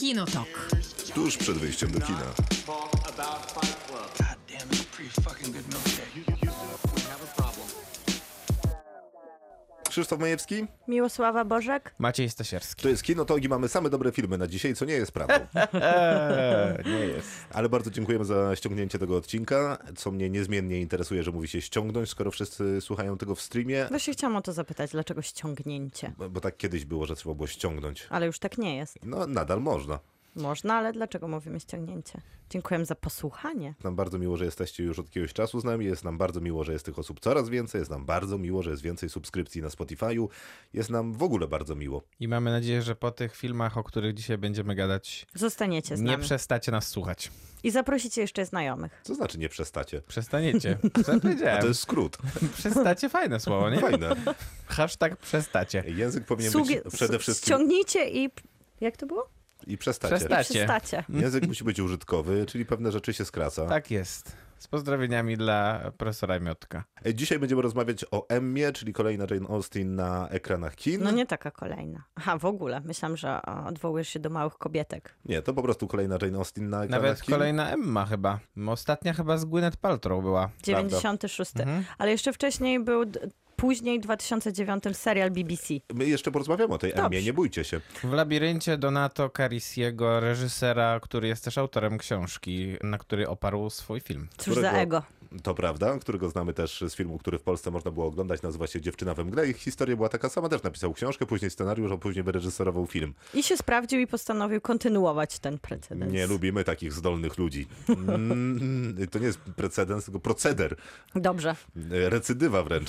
Kinotok. Tuż przed wyjściem do kina. Krzysztof Majewski. Miłosława Bożek. Maciej Stasierski. To jest Kinotok i mamy same dobre filmy na dzisiaj, co nie jest prawdą. Nie jest. Ale bardzo dziękujemy za ściągnięcie tego odcinka, co mnie niezmiennie interesuje, że mówi się ściągnąć, skoro wszyscy słuchają tego w streamie. Właśnie chciałam o to zapytać, dlaczego ściągnięcie? Bo tak kiedyś było, że trzeba było ściągnąć. Ale już tak nie jest. No nadal można. Można, ale dlaczego mówimy ściągnięcie? Dziękuję za posłuchanie. Nam bardzo miło, że jesteście już od jakiegoś czasu z nami. Jest nam bardzo miło, że jest tych osób coraz więcej. Jest nam bardzo miło, że jest więcej subskrypcji na Spotify'u. Jest nam w ogóle bardzo miło. I mamy nadzieję, że po tych filmach, o których dzisiaj będziemy gadać, zostaniecie z nami. Nie przestacie nas słuchać. I zaprosicie jeszcze znajomych. Co znaczy nie przestacie? Przestaniecie. Co ja powiedziałem? A to jest skrót. Przestacie, fajne słowo, nie? Fajne. Hashtag przestacie. Język powinien być przede wszystkim... Ściągnijcie i... Jak to było? I przestacie. Język musi być użytkowy, czyli pewne rzeczy się skraca. Tak jest. Z pozdrowieniami dla profesora Miodka. Dzisiaj będziemy rozmawiać o Emmie, czyli kolejna Jane Austen na ekranach kin. No nie taka kolejna. Aha, w ogóle. Myślałam, że odwołujesz się do Małych Kobietek. Nie, to po prostu kolejna Jane Austen na ekranach kin. Nawet kolejna Emma chyba. Ostatnia chyba z Gwyneth Paltrow była. 96. Mhm. Ale jeszcze wcześniej był... Później w 2009 serial BBC. My jeszcze porozmawiamy o tej Emmie, nie bójcie się. W labiryncie Donato Carrisiego, reżysera, który jest też autorem książki, na której oparł swój film. Cóż za ego. To prawda, którego znamy też z filmu, który w Polsce można było oglądać, nazywa się Dziewczyna we mgle. Ich historia była taka sama, też napisał książkę, później scenariusz, a później wyreżyserował film. I się sprawdził i postanowił kontynuować ten precedens. Nie lubimy takich zdolnych ludzi. To nie jest precedens, tylko proceder. Dobrze. Recydywa wręcz.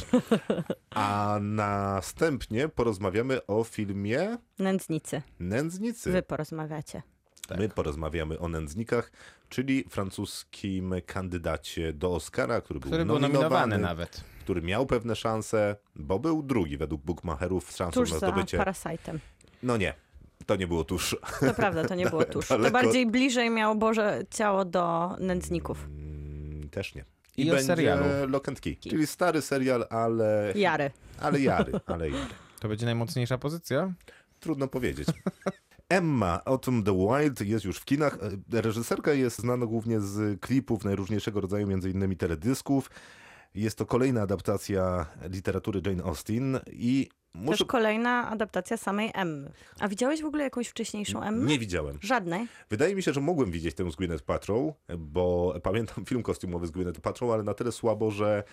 A następnie porozmawiamy o filmie... Nędznicy. Nędznicy. Wy porozmawiacie. Tak. My porozmawiamy o Nędznikach, czyli francuskim kandydacie do Oscara, który był nominowany nawet. Który miał pewne szanse, bo był drugi według Bukmacherów z szansą na zdobycie... Tuż za Parasite'em. No nie. To nie było tuż. To prawda, to nie było tuż. To bardziej bliżej miało Boże Ciało do Nędzników. Też nie. I będzie serialu Lock and Key, czyli stary serial, ale... Jary. Ale jary. To będzie najmocniejsza pozycja? Trudno powiedzieć. Emma, Autumn the Wild jest już w kinach. Reżyserka jest znana głównie z klipów najróżniejszego rodzaju, m.in. teledysków. Jest to kolejna adaptacja literatury Jane Austen i... Też kolejna adaptacja samej Emmy. A widziałeś w ogóle jakąś wcześniejszą Emmę? Nie widziałem. Żadnej? Wydaje mi się, że mogłem widzieć tę z Gwyneth Paltrow, bo pamiętam film kostiumowy z Gwyneth Paltrow, ale na tyle słabo, że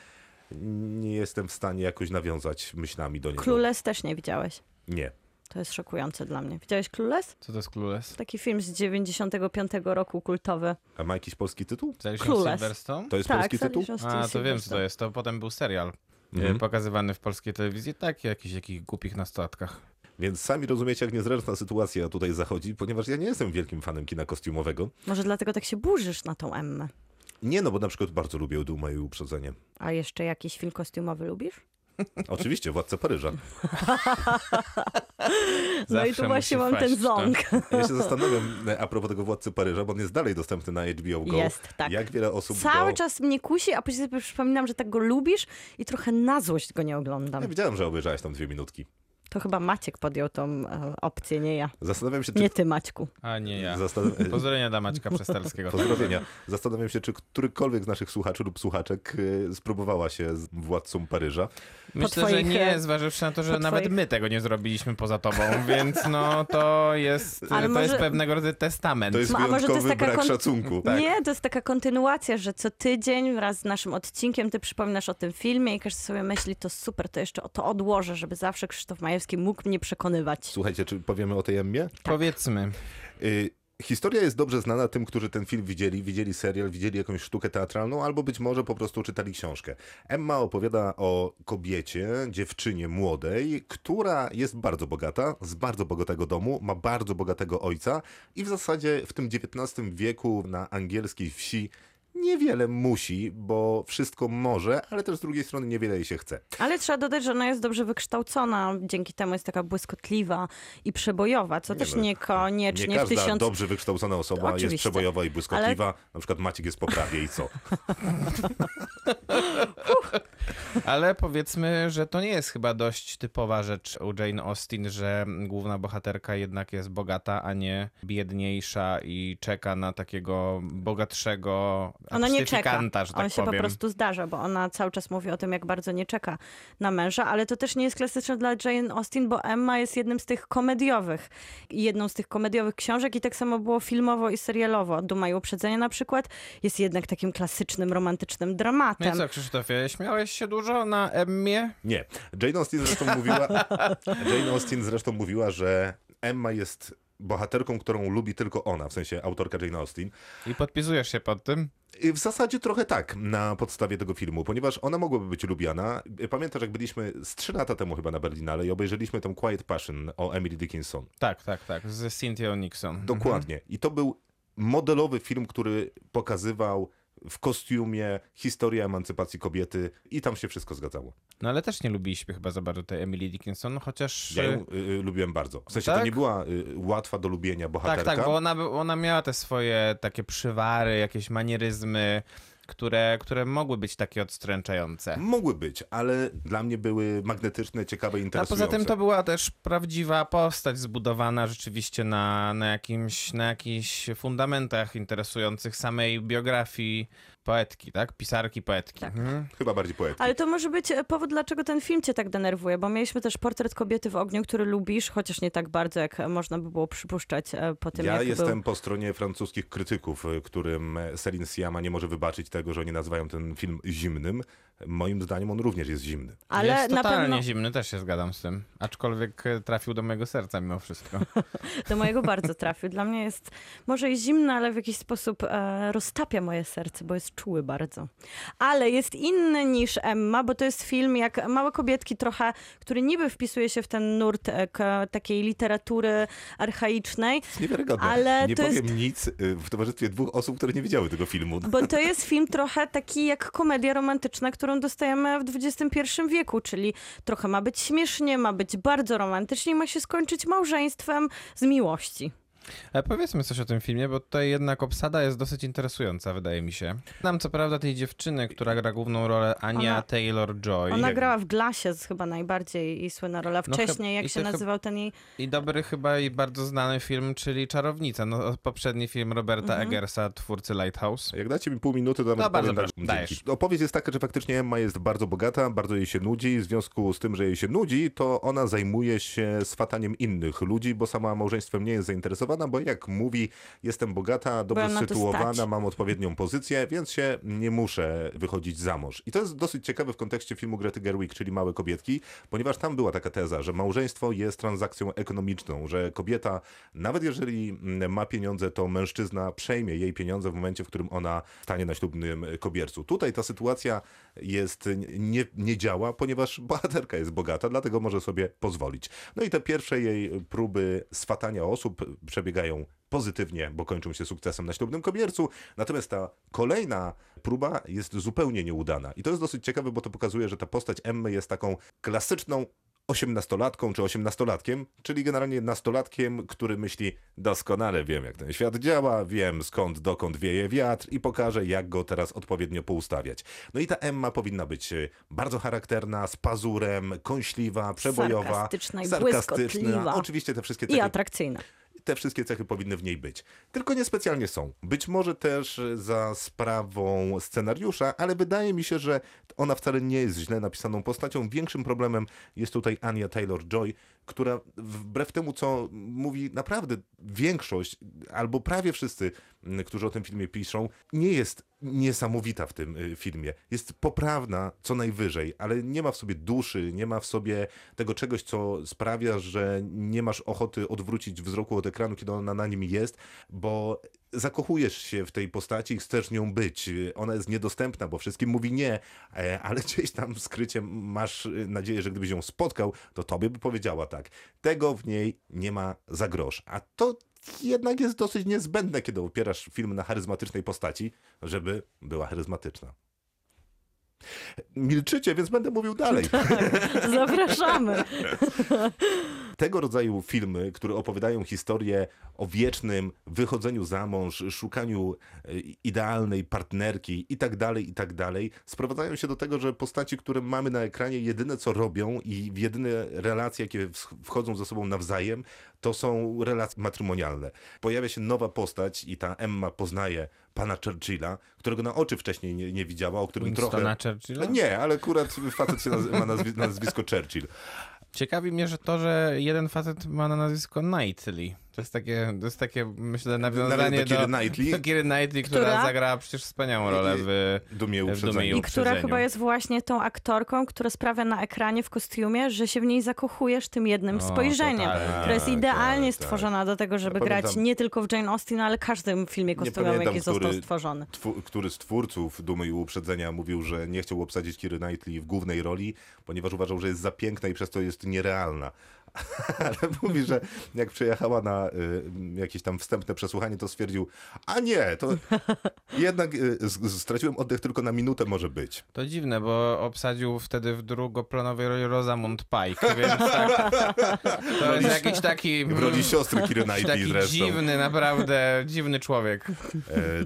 nie jestem w stanie jakoś nawiązać myślami do niego. Clueless też nie widziałeś? Nie. To jest szokujące dla mnie. Widziałeś Clueless? Co to jest Clueless? Taki film z 95 roku, kultowy. A ma jakiś polski tytuł? Clueless. To jest polski tytuł? A, to wiem, co to jest. To potem był serial. Pokazywany w polskiej telewizji, tak, jakichś głupich nastolatkach. Więc sami rozumiecie, jak niezręczna sytuacja tutaj zachodzi, ponieważ ja nie jestem wielkim fanem kina kostiumowego. Może dlatego tak się burzysz na tą Emmę? Nie, no bo na przykład bardzo lubię Duma i uprzedzenie. A jeszcze jakiś film kostiumowy lubisz? Oczywiście, Władca Paryża. No i tu właśnie mam ten ząg. Ja się zastanawiam a propos tego Władcy Paryża, bo on jest dalej dostępny na HBO GO. Jest, tak. Jak wiele osób Cały czas mnie kusi, a później sobie przypominam, że tak go lubisz i trochę na złość go nie oglądam. Ja widziałem, że obejrzałeś tam 2 minutki. To chyba Maciek podjął tą opcję, nie ja. Zastanawiam się, czy... Nie ty, Maćku. A nie ja. Pozdrowienia dla Maćka Przystalskiego. Pozdrowienia. Zastanawiam się, czy którykolwiek z naszych słuchaczy lub słuchaczek spróbowała się z Władcą Paryża. Myślę, że nie, zważywszy na to, że nawet my tego nie zrobiliśmy poza tobą, więc no to jest, jest pewnego rodzaju testament. To jest wyjątkowy brak szacunku. Tak. Nie, to jest taka kontynuacja, że co tydzień wraz z naszym odcinkiem ty przypominasz o tym filmie i każdy sobie myśli, to super, to jeszcze to odłożę, żeby zawsze Krzysztof Majewski mógł mnie przekonywać. Słuchajcie, czy powiemy o tej Emmie? Tak. Powiedzmy. Historia jest dobrze znana tym, którzy ten film widzieli serial, widzieli jakąś sztukę teatralną, albo być może po prostu czytali książkę. Emma opowiada o kobiecie, dziewczynie młodej, która jest bardzo bogata, z bardzo bogatego domu, ma bardzo bogatego ojca i w zasadzie w tym XIX wieku na angielskiej wsi niewiele musi, bo wszystko może, ale też z drugiej strony niewiele jej się chce. Ale trzeba dodać, że ona jest dobrze wykształcona, dzięki temu jest taka błyskotliwa i przebojowa, co nie też niekoniecznie... Nie każda dobrze wykształcona osoba jest przebojowa i błyskotliwa, ale... na przykład Maciek jest po prawie i co? Ale powiedzmy, że to nie jest chyba dość typowa rzecz u Jane Austen, że główna bohaterka jednak jest bogata, a nie biedniejsza i czeka na takiego bogatszego abstyfikanta, że tak powiem. On się po prostu zdarza, bo ona cały czas mówi o tym, jak bardzo nie czeka na męża, ale to też nie jest klasyczne dla Jane Austen, bo Emma jest jedną z tych komediowych książek i tak samo było filmowo i serialowo. Duma i uprzedzenie na przykład jest jednak takim klasycznym, romantycznym dramatem. No i co, Krzysztofie, śmiałeś się dużo na Emmie? Nie. Jane Austen zresztą mówiła, że Emma jest bohaterką, którą lubi tylko ona, w sensie autorka Jane Austen. I podpisujesz się pod tym? W zasadzie trochę tak, na podstawie tego filmu, ponieważ ona mogłaby być lubiana. Pamiętasz, jak byliśmy z 3 lata temu chyba na Berlinale i obejrzeliśmy tą Quiet Passion o Emily Dickinson. Tak, z Cynthią Nixon. Dokładnie. Mhm. I to był modelowy film, który pokazywał w kostiumie historię emancypacji kobiety i tam się wszystko zgadzało. No ale też nie lubiliśmy chyba za bardzo tej Emily Dickinson, chociaż... Ja ją lubiłem bardzo. W sensie tak? To nie była łatwa do lubienia bohaterka. Tak, bo ona miała te swoje takie przywary, jakieś manieryzmy, które mogły być takie odstręczające. Mogły być, ale dla mnie były magnetyczne, ciekawe, interesujące. A poza tym to była też prawdziwa postać zbudowana rzeczywiście na jakichś fundamentach interesujących samej biografii poetki, tak? Pisarki, poetki. Tak. Mhm. Chyba bardziej poetki. Ale to może być powód, dlaczego ten film cię tak denerwuje, bo mieliśmy też Portret kobiety w ogniu, który lubisz, chociaż nie tak bardzo, jak można by było przypuszczać po tym, jak jestem po stronie francuskich krytyków, którym Céline Sciamma nie może wybaczyć tego, że oni nazywają ten film zimnym. Moim zdaniem on również jest zimny. Ale jest totalnie zimny, też się zgadzam z tym. Aczkolwiek trafił do mojego serca mimo wszystko. Do mojego bardzo trafił. Dla mnie jest może i zimny, ale w jakiś sposób roztapia moje serce, bo jest czuły bardzo. Ale jest inny niż Emma, bo to jest film jak Małe Kobietki trochę, który niby wpisuje się w ten nurt takiej literatury archaicznej. Niewiarygodne. Ale nie powiem nic w towarzystwie 2 osób, które nie widziały tego filmu. Bo to jest film trochę taki jak komedia romantyczna, którą dostajemy w XXI wieku, czyli trochę ma być śmiesznie, ma być bardzo romantycznie i ma się skończyć małżeństwem z miłości. Ale powiedzmy coś o tym filmie, bo tutaj jednak obsada jest dosyć interesująca, wydaje mi się. Znam co prawda tej dziewczyny, która gra główną rolę, Ania Taylor-Joy. Ona grała w Glasie chyba najbardziej i słynna rola wcześniej, jak się nazywał ten jej... I dobry chyba i bardzo znany film, czyli Czarownica. No, poprzedni film Roberta Eggersa, twórcy Lighthouse. Jak dacie mi pół minuty, to nawet powiem. Opowieść jest taka, że faktycznie Emma jest bardzo bogata, bardzo jej się nudzi. W związku z tym, że jej się nudzi, to ona zajmuje się swataniem innych ludzi, bo sama małżeństwem nie jest zainteresowana, bo jak mówi, jestem bogata, dobrze sytuowana, mam odpowiednią pozycję, więc się nie muszę wychodzić za mąż. I to jest dosyć ciekawe w kontekście filmu Grety Gerwig, czyli Małe Kobietki, ponieważ tam była taka teza, że małżeństwo jest transakcją ekonomiczną, że kobieta, nawet jeżeli ma pieniądze, to mężczyzna przejmie jej pieniądze w momencie, w którym ona stanie na ślubnym kobiercu. Tutaj ta sytuacja jest, nie działa, ponieważ bohaterka jest bogata, dlatego może sobie pozwolić. No i te pierwsze jej próby swatania osób przebiegają pozytywnie, bo kończą się sukcesem na ślubnym kobiercu, natomiast ta kolejna próba jest zupełnie nieudana. I to jest dosyć ciekawe, bo to pokazuje, że ta postać Emmy jest taką klasyczną 18-latką czy 18-latkiem, czyli generalnie nastolatkiem, który myśli, doskonale wiem, jak ten świat działa, wiem skąd, dokąd wieje wiatr i pokażę, jak go teraz odpowiednio poustawiać. No i ta Emma powinna być bardzo charakterna, z pazurem, kąśliwa, przebojowa, sarkastyczna, oczywiście te wszystkie cechy... I atrakcyjna. Te wszystkie cechy powinny w niej być. Tylko niespecjalnie są. Być może też za sprawą scenariusza, ale wydaje mi się, że ona wcale nie jest źle napisaną postacią. Większym problemem jest tutaj Ania Taylor-Joy, która wbrew temu, co mówi naprawdę większość, albo prawie wszyscy, którzy o tym filmie piszą, nie jest niesamowita w tym filmie. Jest poprawna co najwyżej, ale nie ma w sobie duszy, nie ma w sobie tego czegoś, co sprawia, że nie masz ochoty odwrócić wzroku od ekranu, kiedy ona na nim jest, bo zakochujesz się w tej postaci i chcesz nią być. Ona jest niedostępna, bo wszystkim mówi nie, ale gdzieś tam w skrycie masz nadzieję, że gdybyś ją spotkał, to tobie by powiedziała tak. Tego w niej nie ma za grosz. A to jednak jest dosyć niezbędne, kiedy opierasz film na charyzmatycznej postaci, żeby była charyzmatyczna. Milczycie, więc będę mówił dalej. Tak, zapraszamy. Tego rodzaju filmy, które opowiadają historię o wiecznym wychodzeniu za mąż, szukaniu idealnej partnerki i tak dalej, sprowadzają się do tego, że postaci, które mamy na ekranie, jedyne co robią i jedyne relacje, jakie wchodzą ze sobą nawzajem, to są relacje matrymonialne. Pojawia się nowa postać i ta Emma poznaje pana Churchilla, którego na oczy wcześniej nie widziała, o którym Winstona trochę... Churchilla? Nie, ale akurat facet się ma nazwisko Churchill. Ciekawi mnie, że to, że jeden facet ma na nazwisko Knightley. To jest takie myślę, nawiązanie do Kiry Knightley, która zagrała przecież wspaniałą rolę w Dumie i uprzedzeniu. I która chyba jest właśnie tą aktorką, która sprawia na ekranie w kostiumie, że się w niej zakochujesz tym jednym spojrzeniem, która jest idealnie stworzona do tego, żeby grać nie tylko w Jane Austen, ale każdym filmie kostiumowym, jaki został stworzony. Który z twórców Dumy i uprzedzenia mówił, że nie chciał obsadzić Kiry Knightley w głównej roli, ponieważ uważał, że jest za piękna i przez to jest nierealna. Ale mówi, że jak przyjechała na jakieś tam wstępne przesłuchanie, to stwierdził, a nie, to jednak straciłem oddech tylko na minutę, może być. To dziwne, bo obsadził wtedy w drugoplanowej roli Rosamund Pike, więc tak, to jest jakiś taki... W roli siostry Kiry Knightley zresztą. Dziwny, naprawdę dziwny człowiek.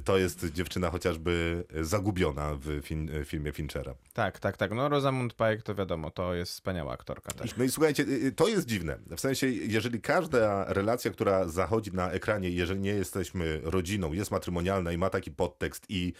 To jest dziewczyna chociażby zagubiona w filmie Finchera. Tak. No Rosamund Pike to wiadomo, to jest wspaniała aktorka. Tak. No i słuchajcie, to jest dziwne. W sensie, jeżeli każda relacja, która zachodzi na ekranie, jeżeli nie jesteśmy rodziną, jest matrymonialna i ma taki podtekst i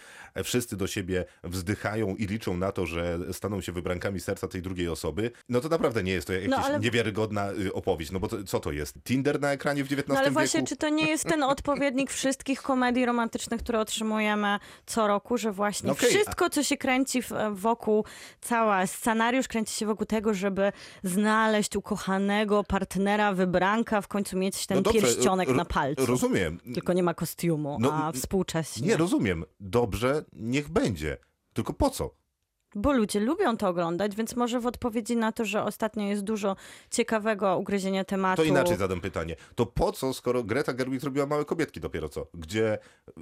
wszyscy do siebie wzdychają i liczą na to, że staną się wybrankami serca tej drugiej osoby, no to naprawdę nie jest to jakaś niewiarygodna opowieść. No bo to, co to jest? Tinder na ekranie w XIX wieku? No ale właśnie, czy to nie jest ten odpowiednik wszystkich komedii romantycznych, które otrzymujemy co roku, że właśnie wszystko, co się kręci wokół, cały scenariusz kręci się wokół tego, żeby znaleźć ukochanego partnera, wybranka, w końcu mieć ten pierścionek na palcu. Rozumiem. Tylko nie ma kostiumu, a współcześnie. Nie, rozumiem. Dobrze, niech będzie. Tylko po co? Bo ludzie lubią to oglądać, więc może w odpowiedzi na to, że ostatnio jest dużo ciekawego ugryzienia tematu... To inaczej zadam pytanie. To po co, skoro Greta Gerwig zrobiła Małe Kobietki dopiero co, gdzie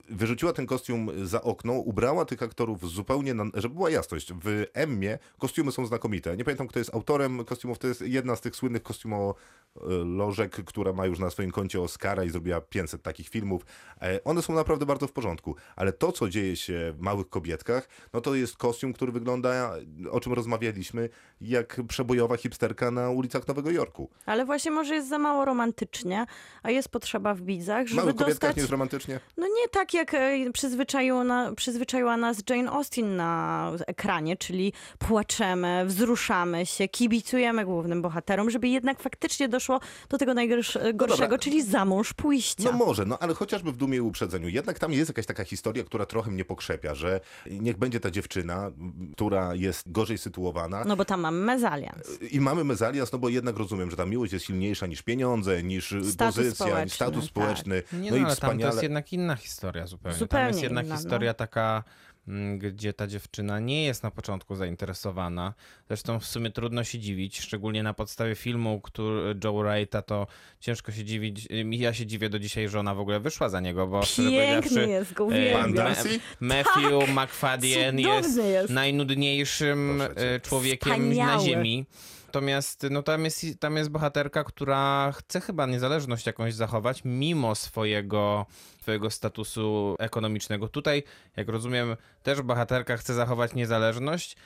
wyrzuciła ten kostium za okno, ubrała tych aktorów zupełnie, żeby była jasność. W Emmie kostiumy są znakomite. Nie pamiętam, kto jest autorem kostiumów. To jest jedna z tych słynnych kostiumolożek, która ma już na swoim koncie Oscara i zrobiła 500 takich filmów. One są naprawdę bardzo w porządku. Ale to, co dzieje się w Małych Kobietkach, no to jest kostium, który wygląda, o czym rozmawialiśmy, jak przebojowa hipsterka na ulicach Nowego Jorku. Ale właśnie może jest za mało romantycznie, a jest potrzeba w widzach, żeby Małych Kobietkach nie jest romantycznie? No nie tak, jak przyzwyczaiła nas Jane Austen na ekranie, czyli płaczemy, wzruszamy się, kibicujemy głównym bohaterom, żeby jednak faktycznie doszło do tego najgorszego, czyli za mąż pójścia. No może, no ale chociażby w Dumie i uprzedzeniu. Jednak tam jest jakaś taka historia, która trochę mnie pokrzepia, że niech będzie ta dziewczyna, która jest gorzej sytuowana. No bo tam mamy mezalians. I mamy mezalians, no bo jednak rozumiem, że ta miłość jest silniejsza niż pieniądze, niż pozycja, niż status społeczny. Tak. Nie, no ale wspaniale... tam to jest jednak inna historia zupełnie. Tam jest jednak historia taka, gdzie ta dziewczyna nie jest na początku zainteresowana. Zresztą w sumie trudno się dziwić, szczególnie na podstawie filmu Joe Wrighta, to ciężko się dziwić. Ja się dziwię do dzisiaj, że ona w ogóle wyszła za niego, bo piękny jest, go uwielbiam. Matthew McFadyen jest najnudniejszym człowiekiem na ziemi. Natomiast no, tam jest bohaterka, która chce chyba niezależność jakąś zachować, mimo swojego statusu ekonomicznego. Tutaj, jak rozumiem, też bohaterka chce zachować niezależność,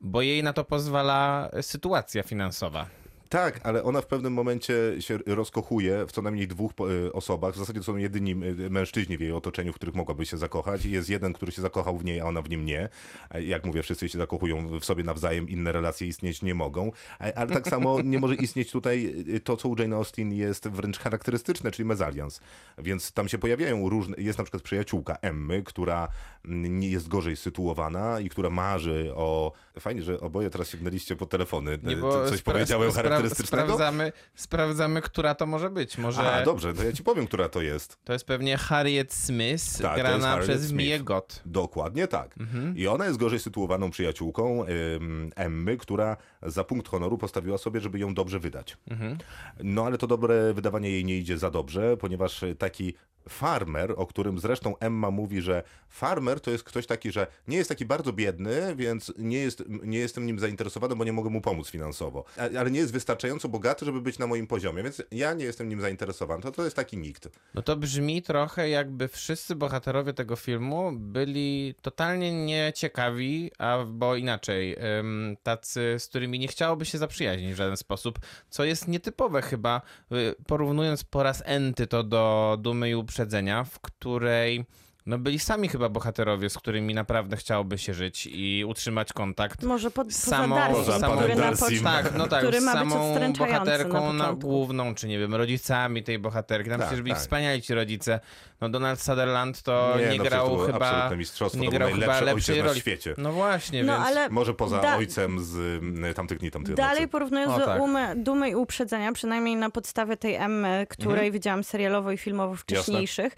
bo jej na to pozwala sytuacja finansowa. Tak, ale ona w pewnym momencie się rozkochuje w co najmniej dwóch osobach. W zasadzie to są jedyni mężczyźni w jej otoczeniu, w których mogłaby się zakochać. Jest jeden, który się zakochał w niej, a ona w nim nie. Jak mówię, wszyscy się zakochują w sobie nawzajem, inne relacje istnieć nie mogą. Ale tak samo nie może istnieć tutaj to, co u Jane Austen jest wręcz charakterystyczne, czyli mezalians. Więc tam się pojawiają różne... Jest na przykład przyjaciółka Emmy, która nie jest gorzej sytuowana i która marzy o... Fajnie, że oboje teraz sięgnęliście po telefony. Coś powiedziałem charakterystycznego. charakterystycznego. Sprawdzamy, która to może być. Może... A, dobrze, to ja ci powiem, która to jest. To jest pewnie Harriet Smith, tak, grana przez Mie Gott. Dokładnie tak. Mhm. I ona jest gorzej sytuowaną przyjaciółką Emmy, która za punkt honoru postawiła sobie, żeby ją dobrze wydać. Mhm. No ale to dobre wydawanie jej nie idzie za dobrze, ponieważ taki farmer, o którym zresztą Emma mówi, że farmer to jest ktoś taki, że nie jest taki bardzo biedny, więc nie jestem nim zainteresowany, bo nie mogę mu pomóc finansowo. Ale nie jest wystarczająco bogaty, żeby być na moim poziomie, więc ja nie jestem nim zainteresowany. To jest taki nikt. No to brzmi trochę, jakby wszyscy bohaterowie tego filmu byli totalnie nieciekawi, albo inaczej, tacy, z którymi nie chciałoby się zaprzyjaźnić w żaden sposób, co jest nietypowe chyba, porównując po raz enty to do Dumy i uprzedzenia, w której no byli sami chyba bohaterowie, z którymi naprawdę chciałoby się żyć i utrzymać kontakt. Może poza samą bohaterką na główną, czy nie wiem, rodzicami tej bohaterki. Tam przecież byli wspaniali ci rodzice. No Donald Sutherland to nie grał chyba lepszej roli na świecie. No właśnie, no, więc... Może poza ojcem z Tamtych dni, tamtej nocy. Dalej porównując do Dumy i uprzedzenia, przynajmniej na podstawie tej Emmy, której widziałam serialowo i filmowo wcześniejszych,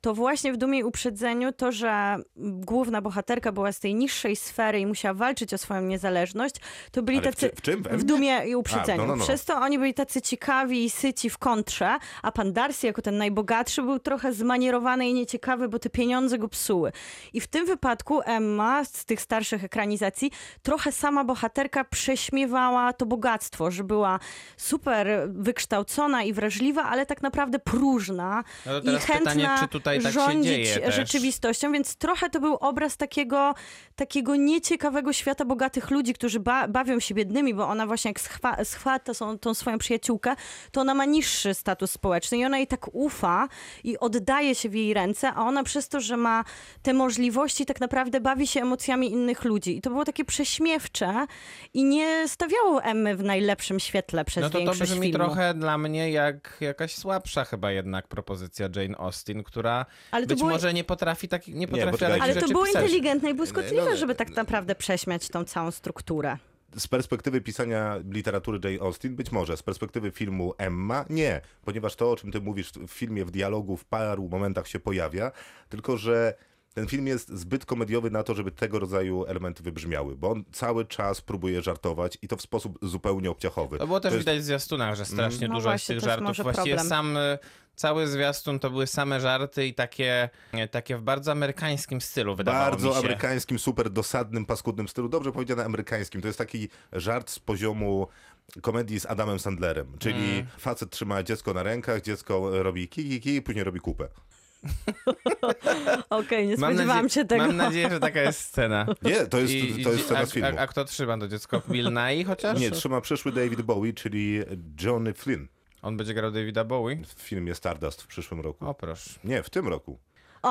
to właśnie w Dumie i uprzedzeniu to, że główna bohaterka była z tej niższej sfery i musiała walczyć o swoją niezależność, to byli tacy... W Dumie i uprzedzeniu. Przez to oni byli tacy ciekawi i syci w kontrze, a pan Darcy jako ten najbogatszy był trochę zmanierowany i nieciekawy, bo te pieniądze go psuły. I w tym wypadku Emma z tych starszych ekranizacji trochę sama bohaterka prześmiewała to bogactwo, że była super wykształcona i wrażliwa, ale tak naprawdę próżna i chętna pytanie, czy tutaj tak rządzić się dzieje rzeczywistością, więc trochę to był obraz takiego nieciekawego świata bogatych ludzi, którzy bawią się biednymi, bo ona właśnie jak schwata tą swoją przyjaciółkę, to ona ma niższy status społeczny i ona jej tak ufa i oddaje się w jej ręce, a ona przez to, że ma te możliwości, tak naprawdę bawi się emocjami innych ludzi. I to było takie prześmiewcze i nie stawiało Emmy w najlepszym świetle przez większość filmu. No to brzmi trochę dla mnie jak jakaś słabsza chyba jednak propozycja Jane Austen, która może nie potrafi ale to było pisać. Inteligentne i błyskotliwe, żeby tak naprawdę prześmiać tą całą strukturę. Z perspektywy pisania literatury Jane Austen być może, z perspektywy filmu Emma nie, ponieważ to, o czym ty mówisz w filmie, w dialogu w paru momentach się pojawia, tylko że ten film jest zbyt komediowy na to, żeby tego rodzaju elementy wybrzmiały, bo on cały czas próbuje żartować i to w sposób zupełnie obciachowy. To było też widać w zwiastunach, że strasznie dużo właśnie, tych żartów. Właściwie cały zwiastun to były same żarty i takie w bardzo amerykańskim stylu, wydawało mi się. Bardzo amerykańskim, super dosadnym, paskudnym stylu. Dobrze powiedziane amerykańskim. To jest taki żart z poziomu komedii z Adamem Sandlerem. Czyli facet trzyma dziecko na rękach, dziecko robi kiki, później robi kupę. Okej, nie spodziewałam się tego. Mam nadzieję, że taka jest scena. Nie, to jest scena z filmu. A kto trzyma to dziecko? Bill Nighy chociaż? Nie, trzyma przyszły David Bowie, czyli Johnny Flynn. On będzie grał Davida Bowie? W filmie Stardust w przyszłym roku. O proszę. Nie, w tym roku.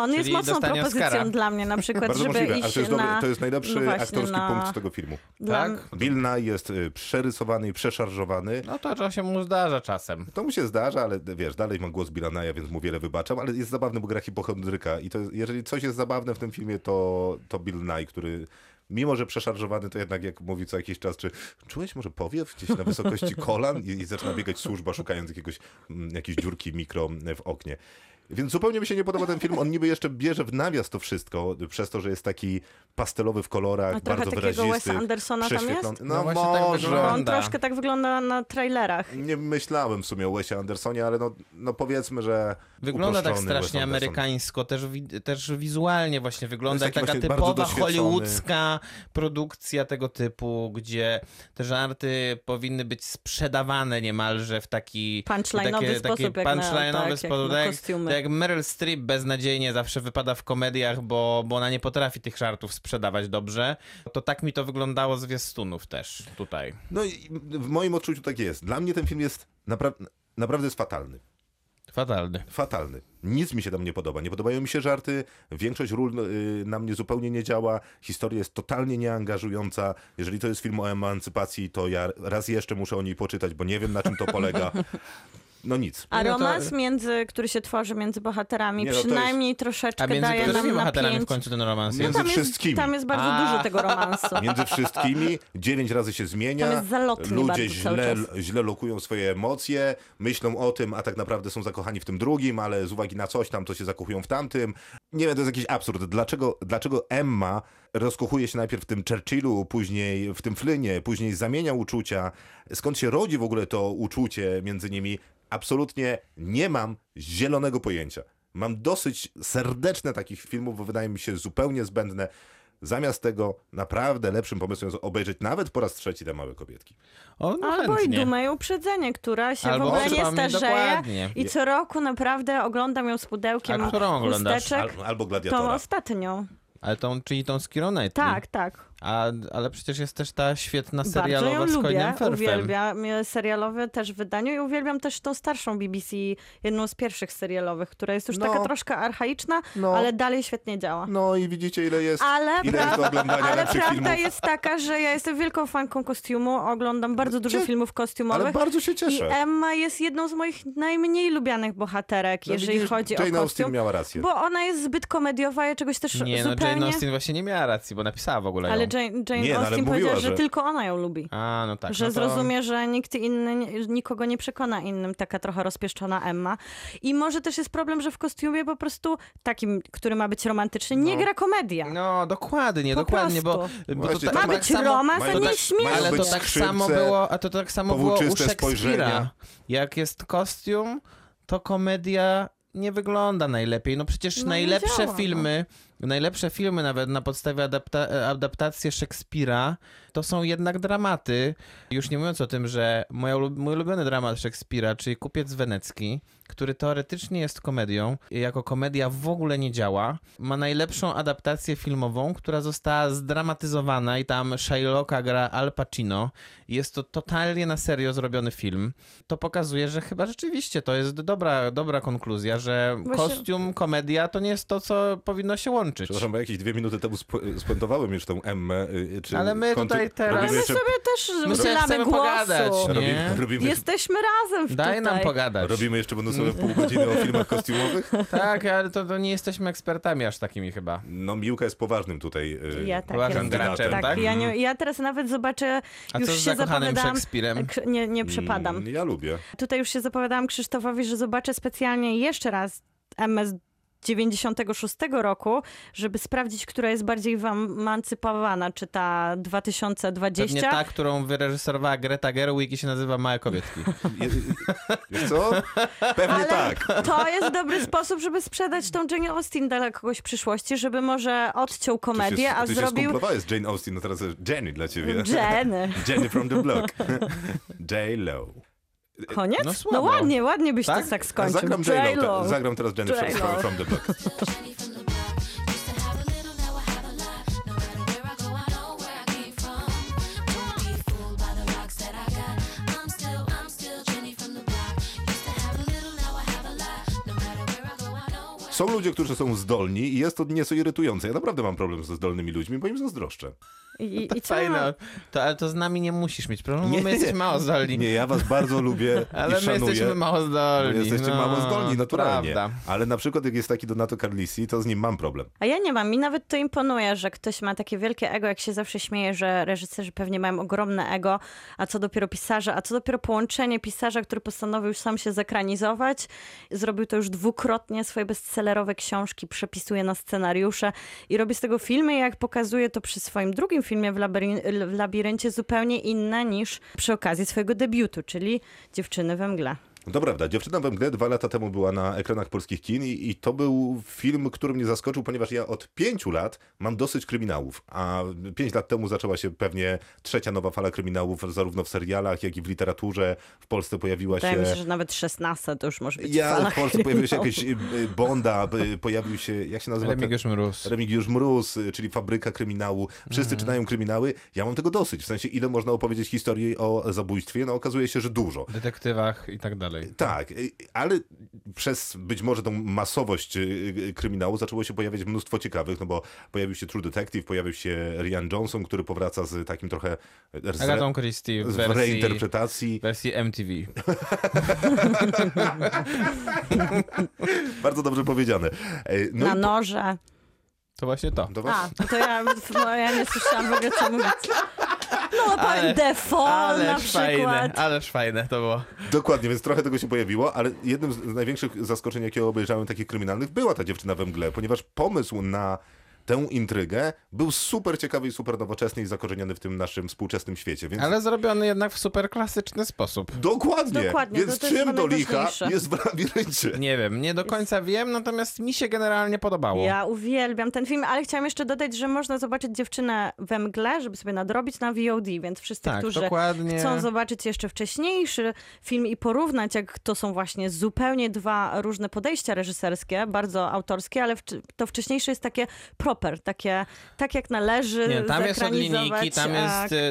Czyli jest mocną propozycją dla mnie na przykład, żeby możliwe. Iść to jest najlepszy aktorski punkt tego filmu. Tak? Bill Nighy jest przerysowany i przeszarżowany. No to się mu zdarza czasem. To mu się zdarza, ale wiesz, dalej mam głos Billa Nighy'a, więc mu wiele wybaczam, ale jest zabawny, bo gra hipochondryka i to jest, jeżeli coś jest zabawne w tym filmie, to Bill Nighy, który... Mimo że przeszarżowany, to jednak jak mówi co jakiś czas, czy czułeś może powiew gdzieś na wysokości kolan i zaczyna biegać służba, szukając jakiejś dziurki mikro w oknie. Więc zupełnie mi się nie podoba ten film. On niby jeszcze bierze w nawias to wszystko, przez to, że jest taki pastelowy w kolorach, bardzo wyrazisty. Trochę takiego Wes Andersona tam jest? No może. Tak on troszkę tak wygląda na trailerach. Nie myślałem w sumie o Wesie Andersonie, ale no powiedzmy, że wygląda tak strasznie amerykańsko, też wizualnie właśnie wygląda jak taka typowa hollywoodzka produkcja tego typu, gdzie te żarty powinny być sprzedawane niemalże w taki punchline'owy sposób. Jak Meryl Streep beznadziejnie zawsze wypada w komediach, bo ona nie potrafi tych żartów sprzedawać dobrze. To tak mi to wyglądało z zwiastunów też tutaj. No i w moim odczuciu tak jest. Dla mnie ten film jest naprawdę jest fatalny. Fatalny. Nic mi się tam nie podoba. Nie podobają mi się żarty, większość ról na mnie zupełnie nie działa, historia jest totalnie nieangażująca. Jeżeli to jest film o emancypacji, to ja raz jeszcze muszę o niej poczytać, bo nie wiem na czym to polega. no nic. A romans, który się tworzy między bohaterami, przynajmniej jest... troszeczkę daje nam napięć. A między bohaterami w końcu ten romans jest? No, tam wszystkimi. Tam jest bardzo dużo tego romansu. Między wszystkimi 9 razy się zmienia. Tam jest zalotny. Ludzie źle lokują swoje emocje, myślą o tym, a tak naprawdę są zakochani w tym drugim, ale z uwagi na coś tam, to się zakochują w tamtym. Nie wiem, to jest jakiś absurd. Dlaczego Emma rozkochuje się najpierw w tym Churchillu, później w tym Flynie, później zamienia uczucia? Skąd się rodzi w ogóle to uczucie między nimi? Absolutnie nie mam zielonego pojęcia. Mam dosyć serdeczne takich filmów, bo wydaje mi się zupełnie zbędne. Zamiast tego naprawdę lepszym pomysłem jest obejrzeć nawet po raz trzeci te Małe Kobietki. Albo i Dumę i uprzedzenie, która się w ogóle nie starzeje i co roku naprawdę oglądam ją z pudełkiem chusteczek. Albo Gladiatora. Tą ostatnią. Ale czyli tą z Kirą Knightley. Tak. Ale przecież jest też ta świetna serialowa z Colinem Firthem. Uwielbiam serialowe też w wydaniu i uwielbiam też tą starszą BBC, jedną z pierwszych serialowych, która jest już taka troszkę archaiczna, ale dalej świetnie działa. No i widzicie, ile jest oglądania lepszych filmów. Ale prawda jest taka, że ja jestem wielką fanką kostiumu, oglądam bardzo dużo filmów kostiumowych. Ale bardzo się cieszę. I Emma jest jedną z moich najmniej lubianych bohaterek, jeżeli chodzi o kostium. Jane Austen miała rację. Bo ona jest zbyt komediowa, ja czegoś też Jane Austen właśnie nie miała racji, bo napisała w ogóle ją. Jane Austen powiedziała, że tylko ona ją lubi. Że zrozumie, że nikt inny, nikogo nie przekona innym, taka trochę rozpieszczona Emma. I może też jest problem, że w kostiumie po prostu takim, który ma być romantyczny, nie gra komedia. No, dokładnie. Bo to ma być romans, a nie śmiech. Ale to tak samo było, u Szekspira. Jak jest kostium, to komedia nie wygląda najlepiej. No przecież najlepsze filmy nawet na podstawie adaptacji Szekspira to są jednak dramaty. Już nie mówiąc o tym, że mój ulubiony dramat Szekspira, czyli Kupiec Wenecki, który teoretycznie jest komedią, jako komedia w ogóle nie działa, ma najlepszą adaptację filmową, która została zdramatyzowana i tam Shylocka gra Al Pacino. Jest to totalnie na serio zrobiony film. To pokazuje, że chyba rzeczywiście to jest dobra konkluzja, że kostium, komedia to nie jest to, co powinno się łączyć. Przepraszam, bo jakieś 2 minuty temu spętowałem już tą Emmę. Ale my tutaj teraz... Ale my sobie też udzielamy głosu. Pogadać, robimy... Jesteśmy razem tutaj. Daj nam pogadać. Robimy jeszcze będą sobie pół godziny o filmach kostiumowych. Tak, ale to nie jesteśmy ekspertami aż takimi chyba. No Miłka jest poważnym tutaj kandydatem. Tak, ja teraz nawet zobaczę... A już co z zakochanym Szekspirem? Nie przepadam. Ja lubię. Tutaj już się zapowiadałam Krzysztofowi, że zobaczę specjalnie jeszcze raz Emmę z 96 roku, żeby sprawdzić, która jest bardziej emancypowana, czy ta 2020. Pewnie ta, którą wyreżyserowała Greta Gerwig i się nazywa Małe Kobietki. Co? Pewnie ale tak. To jest dobry sposób, żeby sprzedać tą Jane Austen dla kogoś w przyszłości, żeby może odciął komedię, ty zrobił... Ty się Jane Austen, no teraz Jenny dla ciebie. Jenny from the block. J-Lo. Koniec? No ładnie byś to tak skończył. Zagram teraz Jenny from the block. Są ludzie, którzy są zdolni i jest to nieco irytujące. Ja naprawdę mam problem ze zdolnymi ludźmi, bo im zazdroszczę. I co? Ale to z nami nie musisz mieć problemu, bo my jesteśmy mało zdolni. Nie, ja was bardzo lubię ale i szanuję. Ale my jesteśmy mało zdolni. Mało zdolni, naturalnie. Prawda. Ale na przykład jak jest taki Donato Carrisi, to z nim mam problem. A ja nie mam. Mi nawet to imponuje, że ktoś ma takie wielkie ego, jak się zawsze śmieje, że reżyserzy pewnie mają ogromne ego, a co dopiero pisarze, a co dopiero połączenie pisarza, który postanowił sam się zekranizować. Zrobił to już dwukrotnie, swoje bestsellerowe książki, przepisuje na scenariusze i robi z tego filmy, jak pokazuje to przy swoim drugim filmie w labiryncie zupełnie inna niż przy okazji swojego debiutu, czyli Dziewczyny we mgle. To prawda. Dziewczyna we mgle 2 lata temu była na ekranach polskich kin i to był film, który mnie zaskoczył, ponieważ ja od 5 lat mam dosyć kryminałów, a 5 lat temu zaczęła się pewnie trzecia nowa fala kryminałów, zarówno w serialach, jak i w literaturze. W Polsce pojawiła się... Wydaje mi się, że nawet 16 to już może być fala. W Polsce pojawiła się jakaś Bonda, pojawił się, jak się nazywa? Remigiusz Mróz, czyli Fabryka Kryminału. Wszyscy czytają kryminały. Ja mam tego dosyć. W sensie, ile można opowiedzieć historii o zabójstwie? No okazuje się, że dużo. Detektywach i tak dalej. dalej. Tak, ale przez być może tą masowość kryminału zaczęło się pojawiać mnóstwo ciekawych, no bo pojawił się True Detective, pojawił się Rian Johnson, który powraca z takim trochę... Agatą Christie w reinterpretacji. Wersji MTV. Bardzo dobrze powiedziane. No na noże. To właśnie to. To ja nie słyszałam w ogóle, co mówić. No, pan Defoe na przykład. Fajne, ależ fajne to było. Dokładnie, więc trochę tego się pojawiło, ale jednym z największych zaskoczeń, jakie obejrzałem takich kryminalnych, była ta Dziewczyna we mgle, ponieważ pomysł na tę intrygę był super ciekawy i super nowoczesny i zakorzeniony w tym naszym współczesnym świecie. Więc... Ale zrobiony jednak w super klasyczny sposób. Dokładnie. Więc to czym do licha jest w labiryncie? Nie wiem, nie do końca wiem, natomiast mi się generalnie podobało. Ja uwielbiam ten film, ale chciałam jeszcze dodać, że można zobaczyć Dziewczynę we mgle, żeby sobie nadrobić na VOD, więc wszyscy, którzy chcą zobaczyć jeszcze wcześniejszy film i porównać, jak to są właśnie zupełnie dwa różne podejścia reżyserskie, bardzo autorskie, ale to wcześniejsze jest takie proper, takie, tak jak należy. Nie, tam jest od linijki,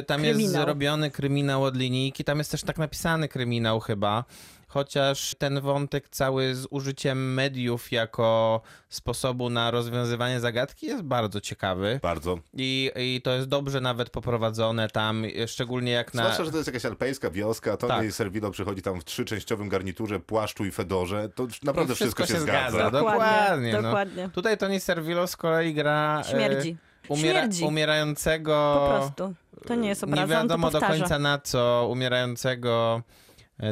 tam jest zrobiony kryminał od linijki, tam jest też tak napisany kryminał chyba, chociaż ten wątek cały z użyciem mediów jako sposobu na rozwiązywanie zagadki jest bardzo ciekawy. Bardzo. I to jest dobrze nawet poprowadzone tam, szczególnie jak na... Zwłaszcza, że to jest jakaś alpejska wioska, Tony Servillo przychodzi tam w trzyczęściowym garniturze, płaszczu i fedorze, to naprawdę wszystko się zgadza. Dokładnie. No. Tutaj Tony Servillo z kolei gra... Śmierdzi. Umierającego... Po prostu. To nie jest obraza, nie wiadomo do końca na co, umierającego...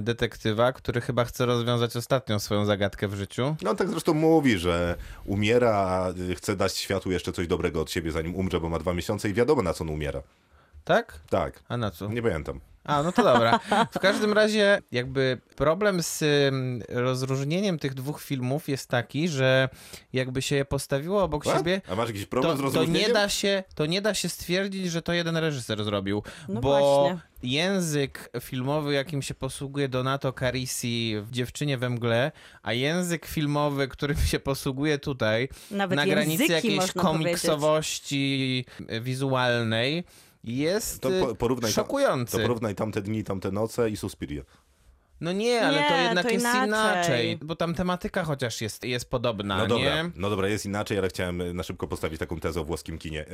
detektywa, który chyba chce rozwiązać ostatnią swoją zagadkę w życiu. No tak zresztą mówi, że umiera, a chce dać światu jeszcze coś dobrego od siebie, zanim umrze, bo ma 2 miesiące i wiadomo, na co on umiera. Tak? Tak. A na co? Nie pamiętam. A, no to dobra. W każdym razie jakby problem z rozróżnieniem tych dwóch filmów jest taki, że jakby się je postawiło obok siebie, a masz jakiś problem z rozróżnieniem? To nie da się stwierdzić, że to jeden reżyser zrobił, no bo właśnie. Język filmowy, jakim się posługuje Donato Carrisi w Dziewczynie we mgle, a język filmowy, którym się posługuje tutaj, nawet na granicy jakiejś komiksowości wizualnej, jest szokujący. To porównaj Tamte dni, tamte noce i Suspiria. No nie, ale to jednak to jest inaczej, bo tam tematyka chociaż jest podobna, no dobra, nie? No dobra, jest inaczej, ale chciałem na szybko postawić taką tezę o włoskim kinie.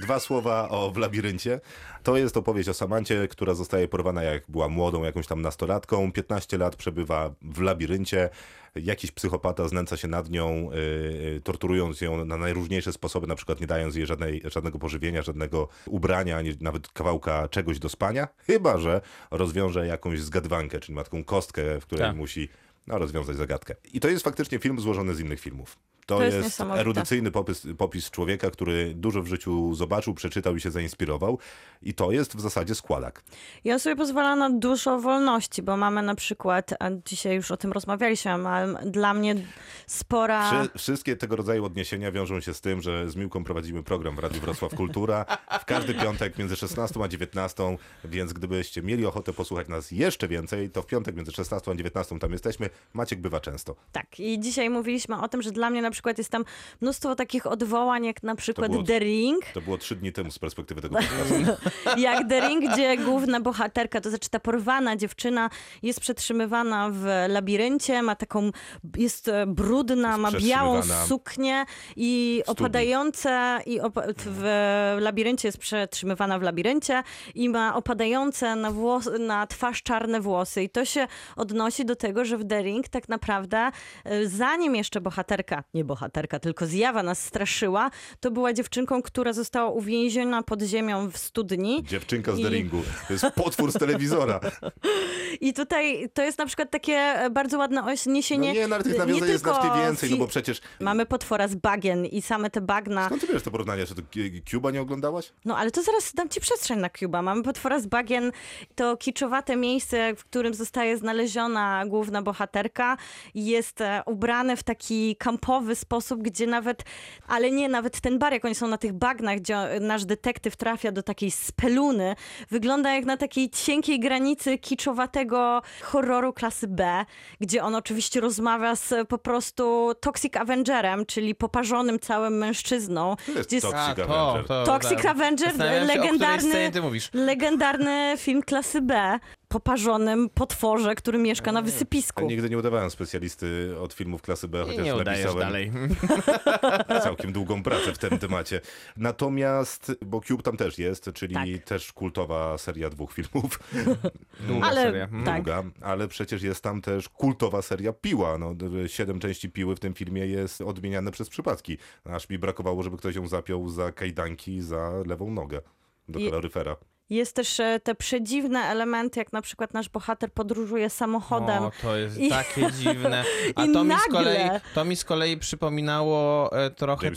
Dwa słowa o W labiryncie. To jest opowieść o Samancie, która zostaje porwana, jak była młodą, jakąś tam nastolatką. 15 lat przebywa w labiryncie. Jakiś psychopata znęca się nad nią, torturując ją na najróżniejsze sposoby, na przykład nie dając jej żadnego pożywienia, żadnego ubrania, ani nawet kawałka czegoś do spania, chyba że rozwiąże jakąś zgadwankę, czyli ma taką kostkę, w której musi rozwiązać zagadkę. I to jest faktycznie film złożony z innych filmów. To jest erudycyjny popis człowieka, który dużo w życiu zobaczył, przeczytał i się zainspirował. I to jest w zasadzie składak. Ja sobie pozwalam na dużo wolności, bo mamy na przykład, a dzisiaj już o tym rozmawialiśmy, ale dla mnie spora... Wszystkie tego rodzaju odniesienia wiążą się z tym, że z Miłką prowadzimy program w Radiu Wrocław Kultura w każdy piątek między 16 a 19, więc gdybyście mieli ochotę posłuchać nas jeszcze więcej, to w piątek między 16 a 19 tam jesteśmy. Maciek bywa często. Tak, i dzisiaj mówiliśmy o tym, że dla mnie na przykład jest tam mnóstwo takich odwołań, jak na przykład The Ring. To było 3 dni temu z perspektywy tego podcastu. Jak The Ring, gdzie główna bohaterka, to znaczy ta porwana dziewczyna jest przetrzymywana w labiryncie, jest brudna, jest ma białą suknię i opadające, w labiryncie jest przetrzymywana w labiryncie i ma opadające na twarz czarne włosy. I to się odnosi do tego, że w The Ring tak naprawdę, zanim jeszcze tylko zjawa nas straszyła, to była dziewczynką, która została uwięziona pod ziemią w studni. Dziewczynka z The Ringu. To jest potwór z telewizora. I tutaj to jest na przykład takie bardzo ładne odniesienie. No nie, nawet tych nawiązań jest znacznie więcej, no bo przecież... Mamy potwora z bagien i same te bagna... Skąd ty bierzesz to porównanie? Czy to Cube'a nie oglądałaś? No ale to zaraz dam ci przestrzeń na Cube'a. Mamy potwora z bagien, to kiczowate miejsce, w którym zostaje znaleziona główna bohaterka. Jest ubrane w taki kampowy sposób, gdzie nawet ten bar, jak oni są na tych bagnach, gdzie nasz detektyw trafia do takiej speluny, wygląda jak na takiej cienkiej granicy kiczowatego horroru klasy B, gdzie on oczywiście rozmawia z po prostu Toxic Avengerem, czyli poparzonym całym mężczyzną. Toxic Avenger, legendarny film klasy B. poparzonym potworze, który mieszka na wysypisku. Ja nigdy nie udawałem specjalisty od filmów klasy B, chociaż nie napisałem dalej. Całkiem długą pracę w tym temacie. Natomiast, bo Cube tam też jest, czyli też kultowa seria dwóch filmów. Długa seria. Ale przecież jest tam też kultowa seria Piła. No, 7 części Piły w tym filmie jest odmieniane przez przypadki. Aż mi brakowało, żeby ktoś ją zapiął za kajdanki, za lewą nogę do kaloryfera. Jest też te przedziwne elementy, jak na przykład nasz bohater podróżuje samochodem. O, to jest takie dziwne. A to mi z kolei przypominało trochę...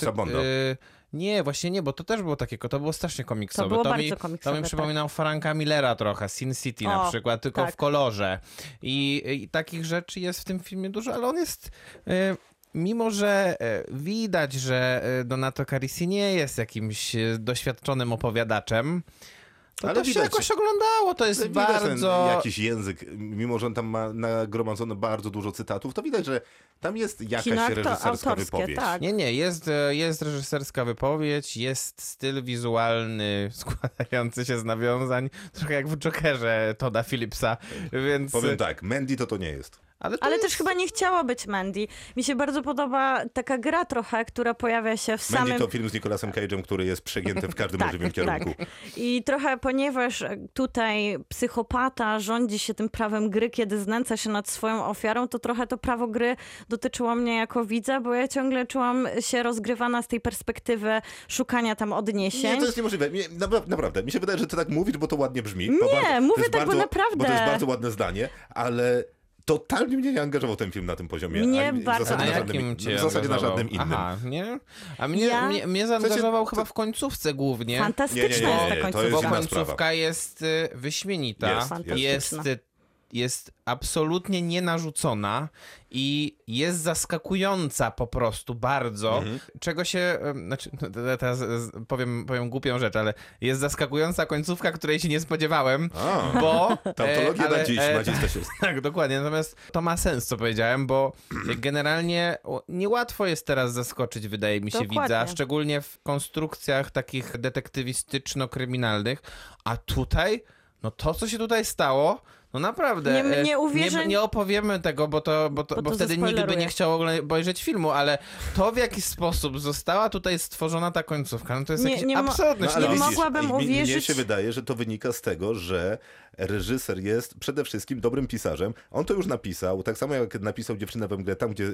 Nie, właśnie nie, bo to też było takie, to było strasznie komiksowe. To mi przypominało Franka Millera trochę, Sin City na przykład, tylko w kolorze. I takich rzeczy jest w tym filmie dużo, ale on jest... Mimo, że widać, że Donato Carrisi nie jest jakimś doświadczonym opowiadaczem, to się jakoś oglądało, to jest bardzo... Jakiś język, mimo że on tam ma nagromadzone bardzo dużo cytatów, to widać, że tam jest jakaś reżyserska wypowiedź. Tak. Nie, jest reżyserska wypowiedź, jest styl wizualny składający się z nawiązań, trochę jak w Jokerze Toda Phillipsa, więc... Powiem tak, Mandy to nie jest. Ale też chyba nie chciała być Mandy. Mi się bardzo podoba taka gra trochę, która pojawia się w samym... Mandy to film z Nicolasem Cage'em, który jest przegięty w każdym możliwym kierunku. Tak. I trochę ponieważ tutaj psychopata rządzi się tym prawem gry, kiedy znęca się nad swoją ofiarą, to trochę to prawo gry dotyczyło mnie jako widza, bo ja ciągle czułam się rozgrywana z tej perspektywy szukania tam odniesień. Nie, to jest niemożliwe. Naprawdę. Mi się wydaje, że ty tak mówisz, bo to ładnie brzmi. Nie, mówię tak, bo naprawdę. Bo to jest bardzo ładne zdanie, ale... Totalnie mnie nie angażował ten film na tym poziomie. W zasadzie na żadnym innym. Aha, nie? A mnie zaangażował chyba w końcówce głównie. Fantastyczna jest ta końcówka. Bo końcówka jest wyśmienita. Jest absolutnie nienarzucona i jest zaskakująca po prostu bardzo, czego się... Znaczy, teraz powiem głupią rzecz, ale jest zaskakująca końcówka, której się nie spodziewałem, bo... Tautologia na dziś, Maciej Stasierski. Tak, dokładnie, natomiast to ma sens, co powiedziałem, bo generalnie niełatwo jest teraz zaskoczyć, wydaje mi się, widza, szczególnie w konstrukcjach takich detektywistyczno-kryminalnych, a tutaj, no to, co się tutaj stało... No naprawdę, nie opowiemy tego, bo to wtedy nikt by nie chciał obejrzeć filmu, ale to w jaki sposób została tutaj stworzona ta końcówka, no to jest jakiś absurdny. Mogłabym uwierzyć. Mnie się wydaje, że to wynika z tego, że reżyser jest przede wszystkim dobrym pisarzem. On to już napisał, tak samo jak napisał Dziewczynę we mgle, tam gdzie...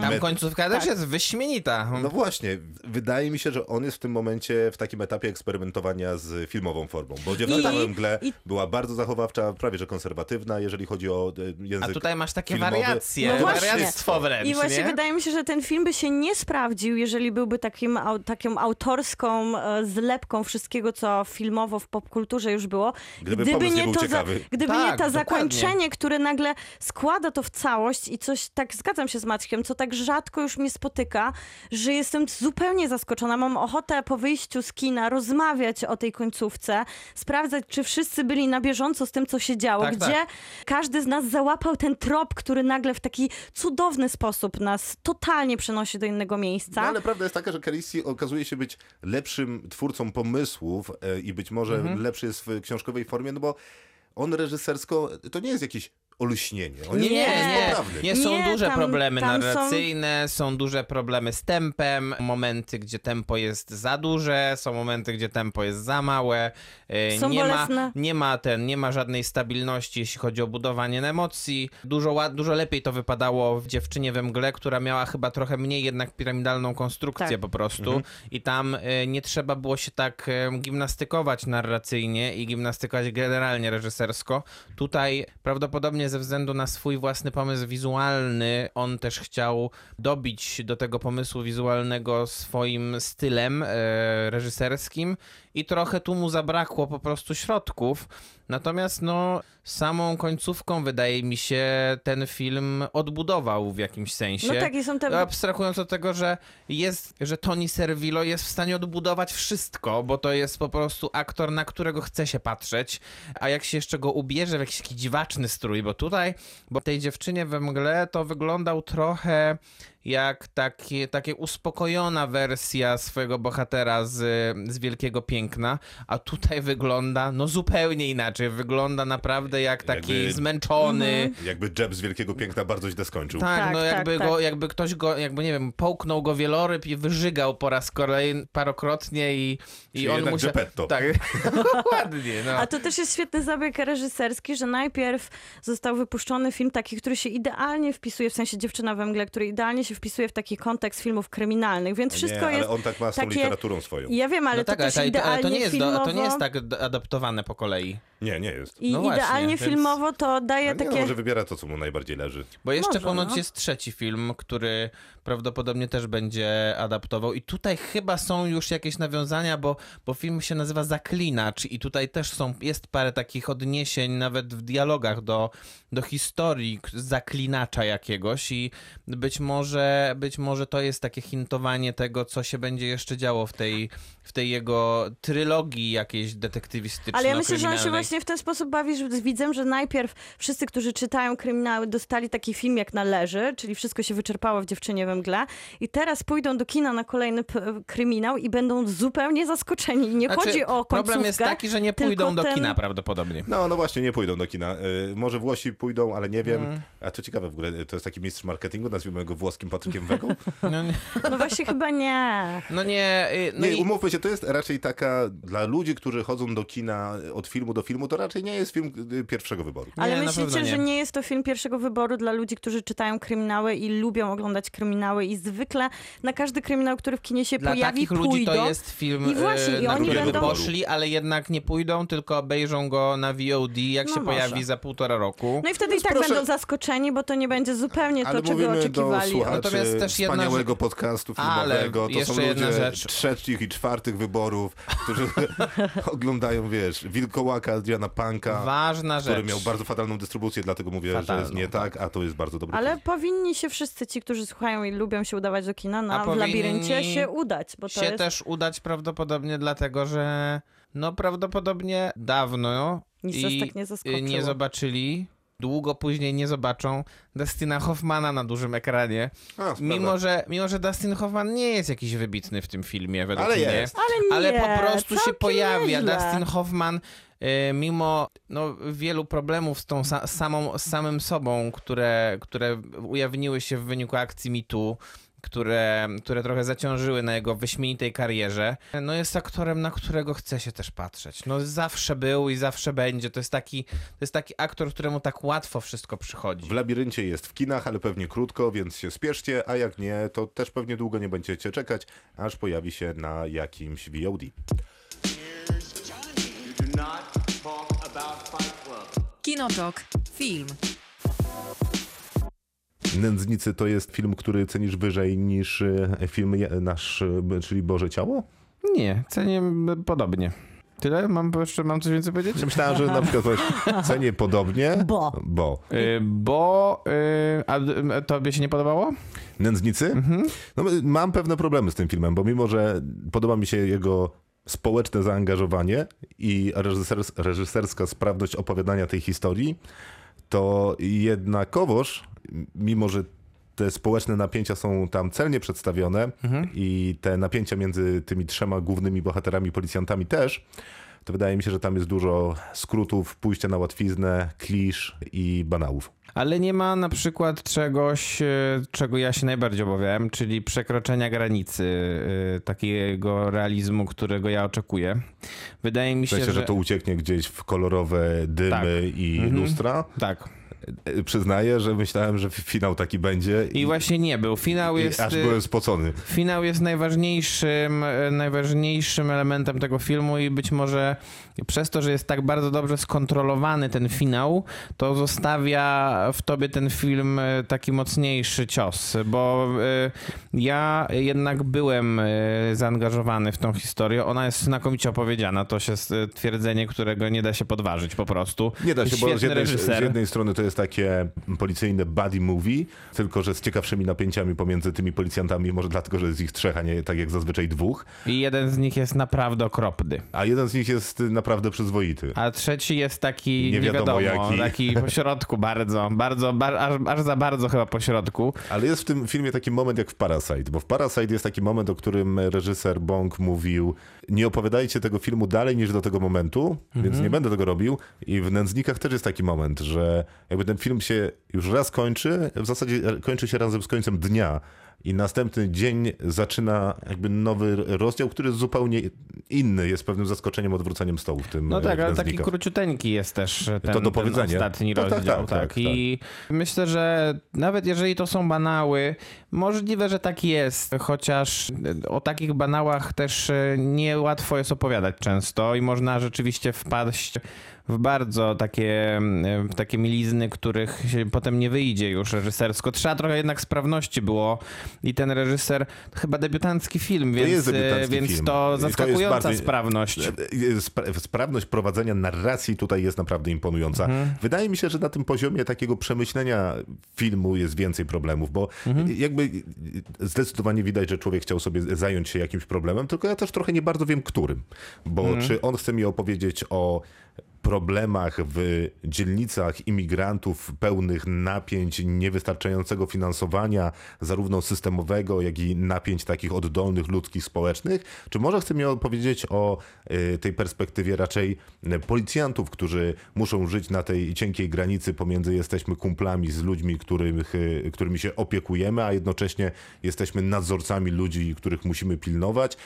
Tam końcówka też jest wyśmienita. No właśnie, wydaje mi się, że on jest w tym momencie w takim etapie eksperymentowania z filmową formą, bo Dziewczyna we mgle była bardzo zachowawcza, prawie że konserwatywna, jeżeli chodzi o język. A tutaj masz takie filmowy wariacje, no wariactwo wręcz. I właśnie wydaje mi się, że ten film by się nie sprawdził, jeżeli byłby taką autorską zlepką wszystkiego, co filmowo w popkulturze już było. Gdyby nie to zakończenie, które nagle składa to w całość i coś, tak zgadzam się z Maćkiem, co tak rzadko już mnie spotyka, że jestem zupełnie zaskoczona. Mam ochotę po wyjściu z kina rozmawiać o tej końcówce, sprawdzać, czy wszyscy byli na bieżąco z tym, co się działo. Każdy z nas załapał ten trop, który nagle w taki cudowny sposób nas totalnie przenosi do innego miejsca. No, ale prawda jest taka, że Carrisi okazuje się być lepszym twórcą pomysłów i być może lepszy jest w książkowej formie, no bo on reżysersko, to nie jest jakiś olśnienie. Są duże problemy narracyjne, są duże problemy z tempem, momenty, gdzie tempo jest za duże, są momenty, gdzie tempo jest za małe. Nie ma żadnej stabilności, jeśli chodzi o budowanie emocji. Dużo lepiej to wypadało w Dziewczynie we mgle, która miała chyba trochę mniej jednak piramidalną konstrukcję po prostu i tam nie trzeba było się tak gimnastykować narracyjnie i gimnastykować generalnie reżysersko. Tutaj prawdopodobnie ze względu na swój własny pomysł wizualny, on też chciał dobić do tego pomysłu wizualnego swoim stylem reżyserskim i trochę tu mu zabrakło po prostu środków. Natomiast samą końcówką wydaje mi się ten film odbudował w jakimś sensie. Abstrahując od tego, że Tony Servillo jest w stanie odbudować wszystko, bo to jest po prostu aktor, na którego chce się patrzeć, a jak się jeszcze go ubierze w jakiś taki dziwaczny strój, bo tej Dziewczynie we mgle to wyglądał trochę jak takie uspokojona wersja swojego bohatera z Wielkiego Piękna, a tutaj wygląda zupełnie inaczej. znaczy wygląda naprawdę jak taki jakby, zmęczony. Jakby Jeb z Wielkiego Piękna bardzo źle skończył. Tak, tak, no jakby, tak. Go, jakby ktoś go, jakby nie wiem, połknął go wieloryb i wyżygał po raz kolejny parokrotnie i on musiał... Tak, dokładnie. No. A to też jest świetny zabieg reżyserski, że najpierw został wypuszczony film taki, który się idealnie wpisuje, w sensie Dziewczyna we mgle, który idealnie się wpisuje w taki kontekst filmów kryminalnych, więc wszystko nie, ale jest... ale on tak ma z tą literaturą swoją. Ja wiem, ale no to tak, też ale idealnie ale to nie jest filmowo... to nie jest tak adaptowane po kolei. Nie, nie jest. I no idealnie właśnie, filmowo więc... to daje takie... No, może wybiera to, co mu najbardziej leży. Bo jeszcze może, ponoć jest trzeci film, który prawdopodobnie też będzie adaptował i tutaj chyba są już jakieś nawiązania, bo film się nazywa Zaklinacz i tutaj też jest parę takich odniesień nawet w dialogach do historii zaklinacza jakiegoś i być może to jest takie hintowanie tego, co się będzie jeszcze działo w tej jego trylogii jakiejś detektywistycznej. Ale ja myślę, że on się właśnie w ten sposób bawi z widzem, że najpierw wszyscy, którzy czytają kryminały, dostali taki film jak należy, czyli wszystko się wyczerpało w Dziewczynie we mgle i teraz pójdą do kina na kolejny kryminał i będą zupełnie zaskoczeni. Nie chodzi o końcówkę. Problem jest taki, że nie pójdą do kina prawdopodobnie. No właśnie, nie pójdą do kina. Może Włosi pójdą, ale nie wiem. A to ciekawe w ogóle, to jest taki mistrz marketingu, nazwijmy go włoskim Patrykiem Wegą. No właśnie chyba nie. No nie. No nie, umówmy się, to jest raczej taka dla ludzi, którzy chodzą do kina od filmu do filmu, to raczej nie jest film pierwszego wyboru. Ale nie, myślicie, że nie jest to film pierwszego wyboru dla ludzi, którzy czytają kryminały i lubią oglądać kryminały i zwykle na każdy kryminał, który w kinie się pojawi, pójdą. Dla takich ludzi to jest film, na oni który będą... poszli, ale jednak nie pójdą, tylko obejrzą go na VOD, jak się pojawi za 1,5 roku. No i wtedy i tak będą zaskoczeni, bo to nie będzie zupełnie to, czego oczekiwali. Natomiast też jedna wspaniałego podcastu filmowego. Ale to są ludzie trzecich i czwartych wyborów, którzy oglądają, wiesz, Wilkołaka, Adriana Panka, który miał bardzo fatalną dystrybucję, dlatego mówię, że jest nie tak, a to jest bardzo dobry film. Powinni się wszyscy ci, którzy słuchają i lubią się udawać do kina, w labiryncie się udać. Bo to się jest... też udać prawdopodobnie dlatego, że prawdopodobnie dawno nie zobaczyli. Długo później nie zobaczą Dustina Hoffmana na dużym ekranie. Mimo że Dustin Hoffman nie jest jakiś wybitny w tym filmie według mnie. Jest. Ale nie, po prostu się pojawia. Dustin Hoffman mimo wielu problemów z tą samym sobą, które ujawniły się w wyniku akcji Me Too, które trochę zaciążyły na jego wyśmienitej karierze. Jest aktorem, na którego chce się też patrzeć. Zawsze był i zawsze będzie. To jest taki aktor, któremu tak łatwo wszystko przychodzi. W labiryncie jest w kinach, ale pewnie krótko, więc się spieszcie, a jak nie, to też pewnie długo nie będziecie czekać, aż pojawi się na jakimś VOD. Kinotok. Film. Nędznicy to jest film, który cenisz wyżej niż film nasz, czyli Boże Ciało? Nie, cenię podobnie. Tyle? Mam coś więcej powiedzieć? Myślałem, że na przykład cenię podobnie. A tobie się nie podobało? Nędznicy? Mhm. Mam pewne problemy z tym filmem, bo mimo, że podoba mi się jego społeczne zaangażowanie i reżyserska sprawność opowiadania tej historii, to jednakowoż, mimo że te społeczne napięcia są tam celnie przedstawione i te napięcia między tymi trzema głównymi bohaterami, policjantami też, to wydaje mi się, że tam jest dużo skrótów, pójścia na łatwiznę, klisz i banałów. Ale nie ma na przykład czegoś, czego ja się najbardziej obawiałem, czyli przekroczenia granicy takiego realizmu, którego ja oczekuję. Wydaje mi się, że to ucieknie gdzieś w kolorowe dymy i lustra. Tak. Przyznaję, że myślałem, że finał taki będzie. I właśnie nie był. Finał jest... Aż byłem spocony. Finał jest najważniejszym elementem tego filmu i być może przez to, że jest tak bardzo dobrze skontrolowany ten finał, to zostawia w tobie ten film taki mocniejszy cios, bo ja jednak byłem zaangażowany w tą historię. Ona jest znakomicie opowiedziana. To jest twierdzenie, którego nie da się podważyć po prostu. Nie da się, bo z jednej strony to jest jest takie policyjne buddy movie, tylko że z ciekawszymi napięciami pomiędzy tymi policjantami, może dlatego, że jest ich trzech, a nie tak jak zazwyczaj dwóch. I jeden z nich jest naprawdę okropny. A jeden z nich jest naprawdę przyzwoity. A trzeci jest taki nie wiadomo jaki. Taki pośrodku aż za bardzo chyba pośrodku. Ale jest w tym filmie taki moment jak w Parasite, bo w Parasite jest taki moment, o którym reżyser Bong mówił: nie opowiadajcie tego filmu dalej niż do tego momentu, więc nie będę tego robił. I w Nędznikach też jest taki moment, że jakby ten film się już raz kończy, w zasadzie kończy się razem z końcem dnia. I następny dzień zaczyna jakby nowy rozdział, który jest zupełnie inny, jest pewnym zaskoczeniem, odwróceniem stołu w tym. No tak, ale taki króciuteńki jest też ten ostatni rozdział. Tak. I myślę, że nawet jeżeli to są banały, możliwe, że tak jest, chociaż o takich banałach też niełatwo jest opowiadać często i można rzeczywiście wpaść w bardzo takie mielizny, których się potem nie wyjdzie już reżysersko. Trzeba trochę jednak sprawności było i ten reżyser, chyba debiutancki film, więc to zaskakująca sprawność. Sprawność prowadzenia narracji tutaj jest naprawdę imponująca. Wydaje mi się, że na tym poziomie takiego przemyślenia filmu jest więcej problemów, bo jakby zdecydowanie widać, że człowiek chciał sobie zająć się jakimś problemem, tylko ja też trochę nie bardzo wiem, którym. Bo czy on chce mi opowiedzieć o problemach w dzielnicach imigrantów pełnych napięć, niewystarczającego finansowania, zarówno systemowego, jak i napięć takich oddolnych, ludzkich, społecznych? Czy może chce mi opowiedzieć o tej perspektywie raczej policjantów, którzy muszą żyć na tej cienkiej granicy pomiędzy jesteśmy kumplami z ludźmi, którymi się opiekujemy, a jednocześnie jesteśmy nadzorcami ludzi, których musimy pilnować,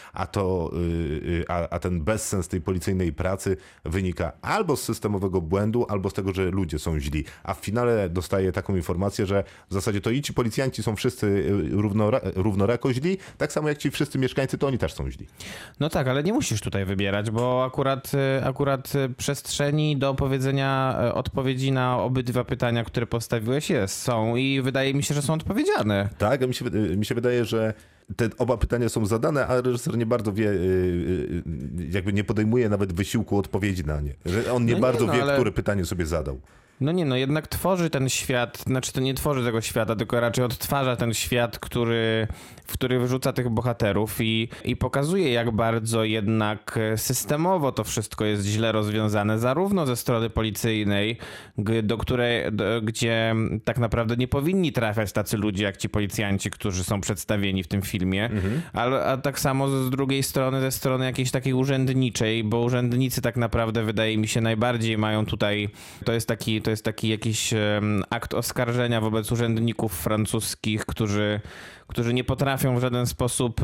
a ten bezsens tej policyjnej pracy wynika albo z systemowego błędu, albo z tego, że ludzie są źli. A w finale dostaję taką informację, że w zasadzie to i ci policjanci są wszyscy równorako źli, tak samo jak ci wszyscy mieszkańcy, to oni też są źli. No tak, ale nie musisz tutaj wybierać, bo akurat przestrzeni do powiedzenia odpowiedzi na obydwa pytania, które postawiłeś, są i wydaje mi się, że są odpowiedziane. Tak, mi się wydaje, że te oba pytania są zadane, a reżyser nie bardzo wie, jakby nie podejmuje nawet wysiłku odpowiedzi na nie. Że on nie wie, które pytanie sobie zadał. Jednak tworzy ten świat, znaczy to nie tworzy tego świata, tylko raczej odtwarza ten świat, w który wyrzuca tych bohaterów i pokazuje, jak bardzo jednak systemowo to wszystko jest źle rozwiązane, zarówno ze strony policyjnej, gdzie tak naprawdę nie powinni trafiać tacy ludzie jak ci policjanci, którzy są przedstawieni w tym filmie, a tak samo z drugiej strony, ze strony jakiejś takiej urzędniczej, bo urzędnicy tak naprawdę, wydaje mi się, najbardziej mają tutaj, to jest taki jakiś akt oskarżenia wobec urzędników francuskich, którzy nie potrafią w żaden sposób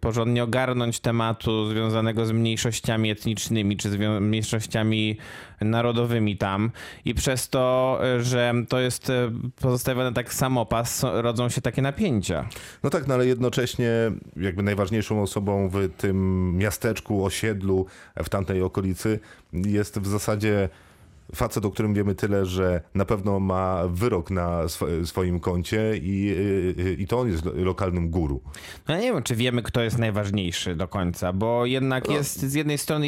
porządnie ogarnąć tematu związanego z mniejszościami etnicznymi czy z mniejszościami narodowymi tam. I przez to, że to jest pozostawione tak samopas, rodzą się takie napięcia. No tak, ale jednocześnie jakby najważniejszą osobą w tym miasteczku, osiedlu, w tamtej okolicy jest w zasadzie facet, o którym wiemy tyle, że na pewno ma wyrok na swoim koncie i to on jest lokalnym guru. Ja nie wiem, czy wiemy, kto jest najważniejszy do końca, bo jednak jest, z jednej strony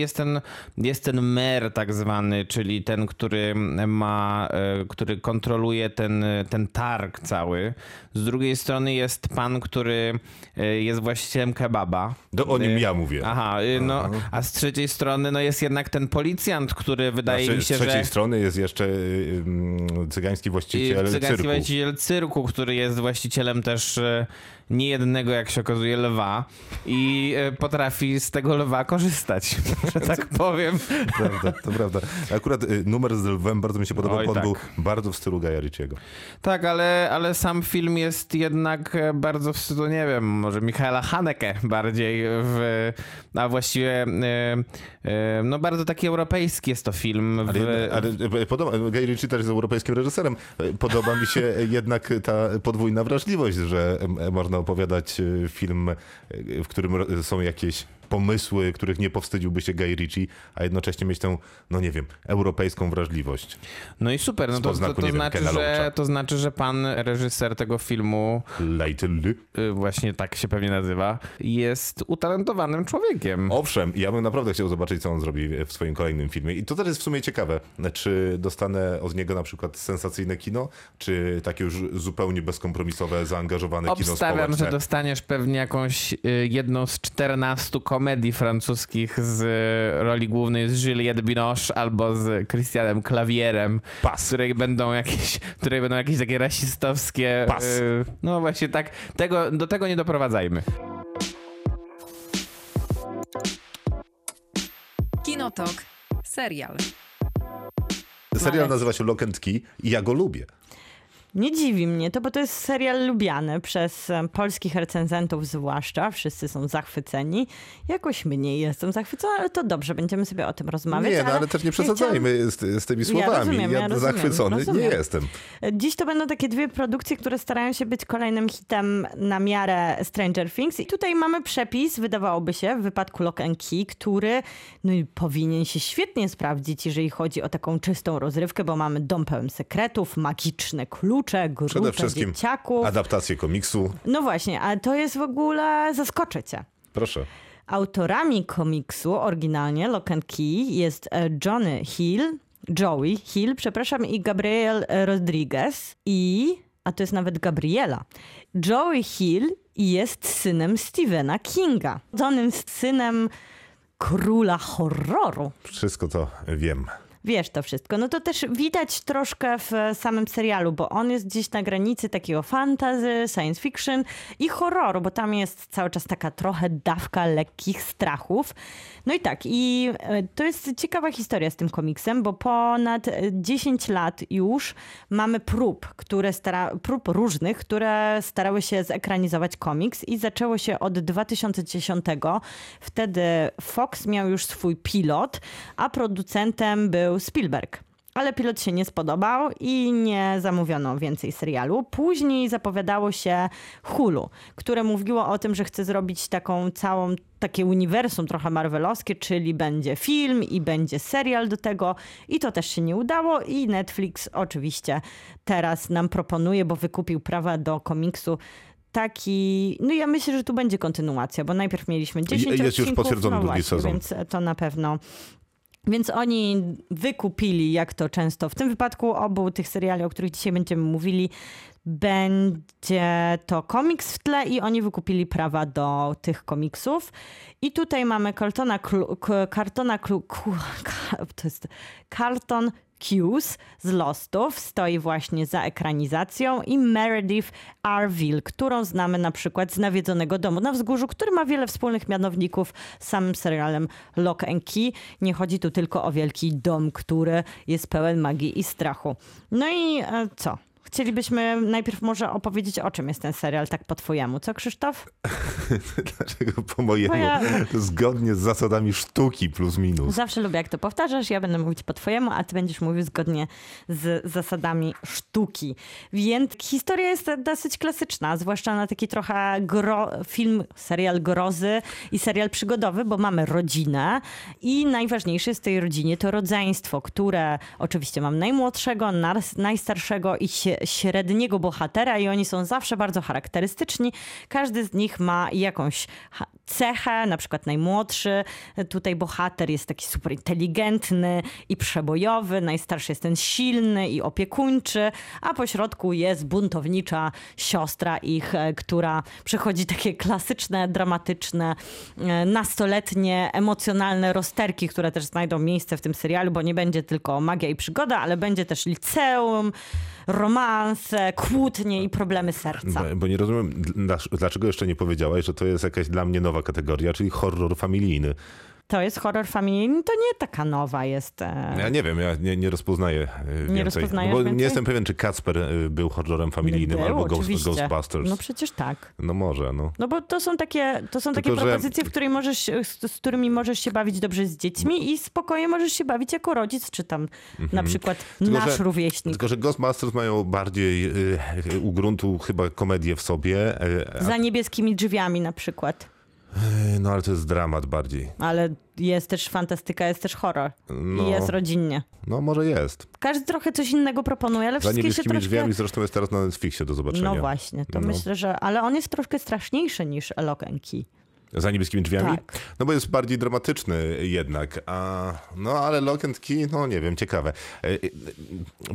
jest ten mer tak zwany, czyli ten, który kontroluje ten targ cały. Z drugiej strony jest pan, który jest właścicielem kebaba. O nim ja mówię. A z trzeciej strony jest jednak ten policjant, który wydaje mi się, że strony jest jeszcze cygański właściciel cyrku. Cygański właściciel cyrku, który jest właścicielem też niejednego, jak się okazuje, lwa i potrafi z tego lwa korzystać, że tak powiem. To prawda. Akurat numer z lwem bardzo mi się podobał, był bardzo w stylu Gaja Ritchiego. Tak, ale sam film jest jednak bardzo w stylu, nie wiem, może Michaela Haneke bardziej, a właściwie bardzo taki europejski jest to film. Ale Guy Ritchie też jest europejskim reżyserem. Podoba mi się jednak ta podwójna wrażliwość, że można opowiadać film, w którym są jakieś pomysły, których nie powstydziłby się Guy Ritchie, a jednocześnie mieć tę, no nie wiem, europejską wrażliwość. No i super, no to znaczy, że pan reżyser tego filmu, właśnie tak się pewnie nazywa, jest utalentowanym człowiekiem. Owszem, ja bym naprawdę chciał zobaczyć, co on zrobi w swoim kolejnym filmie. I to też jest w sumie ciekawe, czy dostanę od niego na przykład sensacyjne kino, czy takie już zupełnie bezkompromisowe, zaangażowane kino społeczne. Obstawiam, że dostaniesz pewnie jakąś jedną z 14 komedii francuskich z roli głównej z Juliette Binoche albo z Christianem Clavierem, której będą jakieś takie rasistowskie... No właśnie tak, do tego nie doprowadzajmy. Kinotok. Serial. Serial nazywa się Lock and Key i ja go lubię. Nie dziwi mnie to, bo to jest serial lubiany przez polskich recenzentów zwłaszcza. Wszyscy są zachwyceni. Jakoś mniej jestem zachwycona, ale to dobrze, będziemy sobie o tym rozmawiać. Nie, no, ale też nie przesadzajmy z tymi słowami. Ja rozumiem, zachwycony nie jestem. Dziś to będą takie dwie produkcje, które starają się być kolejnym hitem na miarę Stranger Things. I tutaj mamy przepis, wydawałoby się, w wypadku Lock and Key, który powinien się świetnie sprawdzić, jeżeli chodzi o taką czystą rozrywkę, bo mamy dom pełen sekretów, magiczny klucz, przede wszystkim dzieciaków. Adaptację komiksu. No właśnie, a to jest w ogóle, zaskoczy cię. Proszę. Autorami komiksu oryginalnie Lock and Key jest Joey Hill i Gabriel Rodriguez a to jest nawet Gabriela. Joey Hill jest synem Stephena Kinga. Rodzonym synem króla horroru. Wszystko to wiem. Wiesz to wszystko. No to też widać troszkę w samym serialu, bo on jest gdzieś na granicy takiego fantasy, science fiction i horroru, bo tam jest cały czas taka trochę dawka lekkich strachów. No i tak, i to jest ciekawa historia z tym komiksem, bo ponad 10 lat już mamy prób różnych, które starały się zekranizować komiks i zaczęło się od 2010. Wtedy Fox miał już swój pilot, a producentem był Spielberg. Ale pilot się nie spodobał i nie zamówiono więcej serialu. Później zapowiadało się Hulu, które mówiło o tym, że chce zrobić takie uniwersum trochę marvelowskie, czyli będzie film i będzie serial do tego i to też się nie udało i Netflix oczywiście teraz nam proponuje, bo wykupił prawa do komiksu. Ja myślę, że tu będzie kontynuacja, bo najpierw mieliśmy 10 odcinków. Jest już potwierdzony drugi sezon. Więc to na pewno... Więc oni wykupili, jak to często w tym wypadku, obu tych seriali, o których dzisiaj będziemy mówili, będzie to komiks w tle i oni wykupili prawa do tych komiksów. I tutaj mamy Carlton Cuse z Lostów, stoi właśnie za ekranizacją i Meredith Arville, którą znamy na przykład z Nawiedzonego Domu na Wzgórzu, który ma wiele wspólnych mianowników z samym serialem Lock and Key. Nie chodzi tu tylko o wielki dom, który jest pełen magii i strachu. No i co? Chcielibyśmy najpierw może opowiedzieć, o czym jest ten serial, tak po twojemu. Co, Krzysztof? Dlaczego po mojemu? Zgodnie z zasadami sztuki plus minus. Zawsze lubię, jak to powtarzasz. Ja będę mówić po twojemu, a ty będziesz mówił zgodnie z zasadami sztuki. Więc historia jest dosyć klasyczna, zwłaszcza na taki trochę serial grozy i serial przygodowy, bo mamy rodzinę i najważniejsze w tej rodzinie to rodzeństwo, które oczywiście mam najmłodszego, najstarszego i średniego bohatera i oni są zawsze bardzo charakterystyczni. Każdy z nich ma jakąś cechę, na przykład najmłodszy tutaj bohater jest taki super inteligentny i przebojowy, najstarszy jest ten silny i opiekuńczy, a pośrodku jest buntownicza siostra ich, która przechodzi takie klasyczne, dramatyczne, nastoletnie, emocjonalne rozterki, które też znajdą miejsce w tym serialu, bo nie będzie tylko magia i przygoda, ale będzie też liceum, romanse, kłótnie i problemy serca. Bo nie rozumiem, dlaczego jeszcze nie powiedziałaś, że to jest jakaś dla mnie nowa kategoria, czyli horror familijny. To jest horror familijny, to nie taka nowa jest. Ja nie wiem, ja nie rozpoznaję więcej. Nie jestem pewien, czy Kacper był horrorem familijnym albo Ghostbusters. No przecież tak. No może, no. No bo to są takie propozycje, z którymi możesz się bawić dobrze z dziećmi i spokojnie możesz się bawić jako rodzic, czy tam na przykład nasz rówieśnik. Tylko że Ghostbusters mają bardziej u gruntu chyba komedię w sobie. Za niebieskimi drzwiami na przykład. No ale to jest dramat bardziej. Ale jest też fantastyka, jest też horror. No, i jest rodzinnie. No może jest. Każdy trochę coś innego proponuje, ale wszystkie się troszkę... Za niebieskimi drzwiami zresztą jest teraz na Netflixie do zobaczenia. No właśnie, to myślę, że... Ale on jest troszkę straszniejszy niż Lock and Key. Za niebieskimi drzwiami? Tak. No bo jest bardziej dramatyczny jednak. A, no ale Lock and Key, no nie wiem, ciekawe.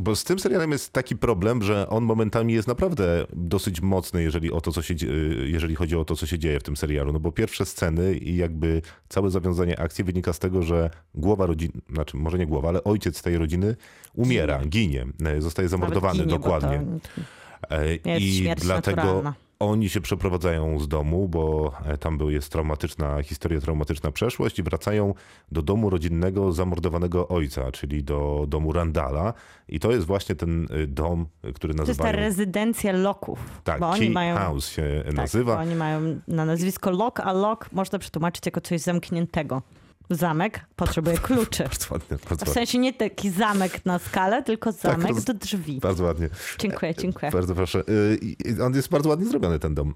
Bo z tym serialem jest taki problem, że on momentami jest naprawdę dosyć mocny, jeżeli chodzi o to, co się dzieje w tym serialu. No bo pierwsze sceny i jakby całe zawiązanie akcji wynika z tego, że głowa rodziny, znaczy może nie głowa, ale ojciec tej rodziny umiera, ginie. Zostaje zamordowany, ginie, dokładnie. To jest i dlatego naturalna. Oni się przeprowadzają z domu, bo tam jest traumatyczna historia, traumatyczna przeszłość i wracają do domu rodzinnego zamordowanego ojca, czyli do domu Randala. I to jest właśnie ten dom, który nazywają... To jest ta rezydencja Locków. Tak, bo Key mają... House się nazywa. Bo oni mają na nazwisko Lock, a Lock można przetłumaczyć jako coś zamkniętego. Zamek potrzebuje kluczy. Bardzo ładnie, bardzo w sensie nie taki zamek na skalę, tylko zamek tak, do drzwi. Bardzo ładnie. Dziękuję, dziękuję. Bardzo proszę. On jest bardzo ładnie zrobiony, ten dom.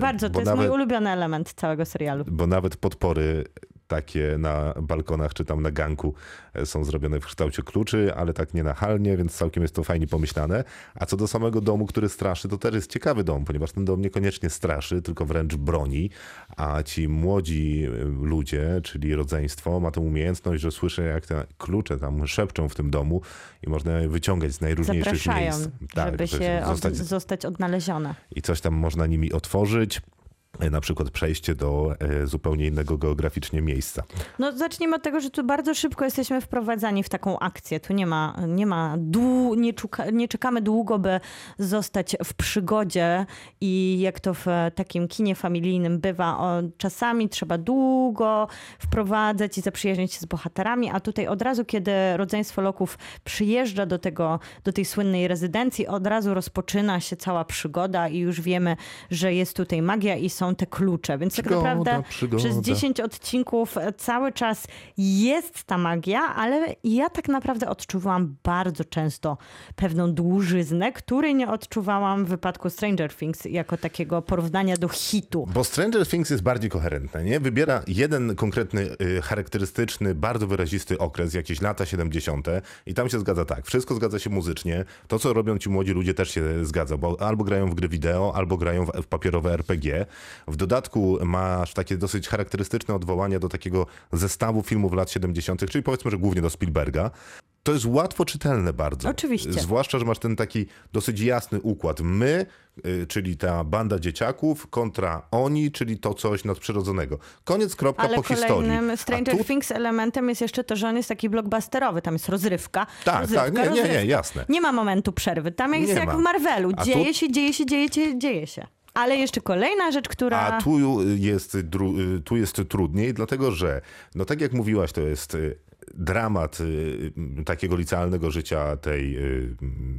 Bardzo, to jest nawet mój ulubiony element całego serialu. Bo nawet podpory takie na balkonach czy tam na ganku są zrobione w kształcie kluczy, ale tak nienachalnie, więc całkiem jest to fajnie pomyślane. A co do samego domu, który straszy, to też jest ciekawy dom, ponieważ ten dom niekoniecznie straszy, tylko wręcz broni, a ci młodzi ludzie, czyli rodzeństwo, ma tą umiejętność, że słyszy, jak te klucze tam szepczą w tym domu i można je wyciągać z najróżniejszych miejsc. Tak, żeby się zostać odnalezione. I coś tam można nimi otworzyć. Na przykład przejście do zupełnie innego geograficznie miejsca. No zacznijmy od tego, że tu bardzo szybko jesteśmy wprowadzani w taką akcję. Tu nie czekamy długo, by zostać w przygodzie i jak to w takim kinie familijnym bywa, czasami trzeba długo wprowadzać i zaprzyjaźnić się z bohaterami, a tutaj od razu, kiedy rodzeństwo Locków przyjeżdża do tej słynnej rezydencji, od razu rozpoczyna się cała przygoda i już wiemy, że jest tutaj magia i są te klucze. Więc przygoda, tak naprawdę przez 10 odcinków cały czas jest ta magia, ale ja tak naprawdę odczuwałam bardzo często pewną dłużyznę, której nie odczuwałam w wypadku Stranger Things jako takiego porównania do hitu. Bo Stranger Things jest bardziej koherentne, nie? Wybiera jeden konkretny, charakterystyczny, bardzo wyrazisty okres, jakieś lata 70. i tam się zgadza tak. Wszystko zgadza się muzycznie. To, co robią ci młodzi ludzie, też się zgadza, bo albo grają w gry wideo, albo grają w papierowe RPG. W dodatku masz takie dosyć charakterystyczne odwołania do takiego zestawu filmów lat 70., czyli powiedzmy, że głównie do Spielberga. To jest łatwo czytelne bardzo. Oczywiście. Zwłaszcza, że masz ten taki dosyć jasny układ. My, czyli ta banda dzieciaków, kontra oni, czyli to coś nadprzyrodzonego. Koniec, kropka, ale po historii. Ale kolejnym Stranger Things elementem jest jeszcze to, że on jest taki blockbusterowy. Tam jest rozrywka. Tak, rozrywka, jasne. Nie ma momentu przerwy. Tam jest jak w Marvelu. Dzieje się. Ale jeszcze kolejna rzecz, która... A tu jest trudniej, dlatego że, no tak jak mówiłaś, to jest dramat takiego licealnego życia tej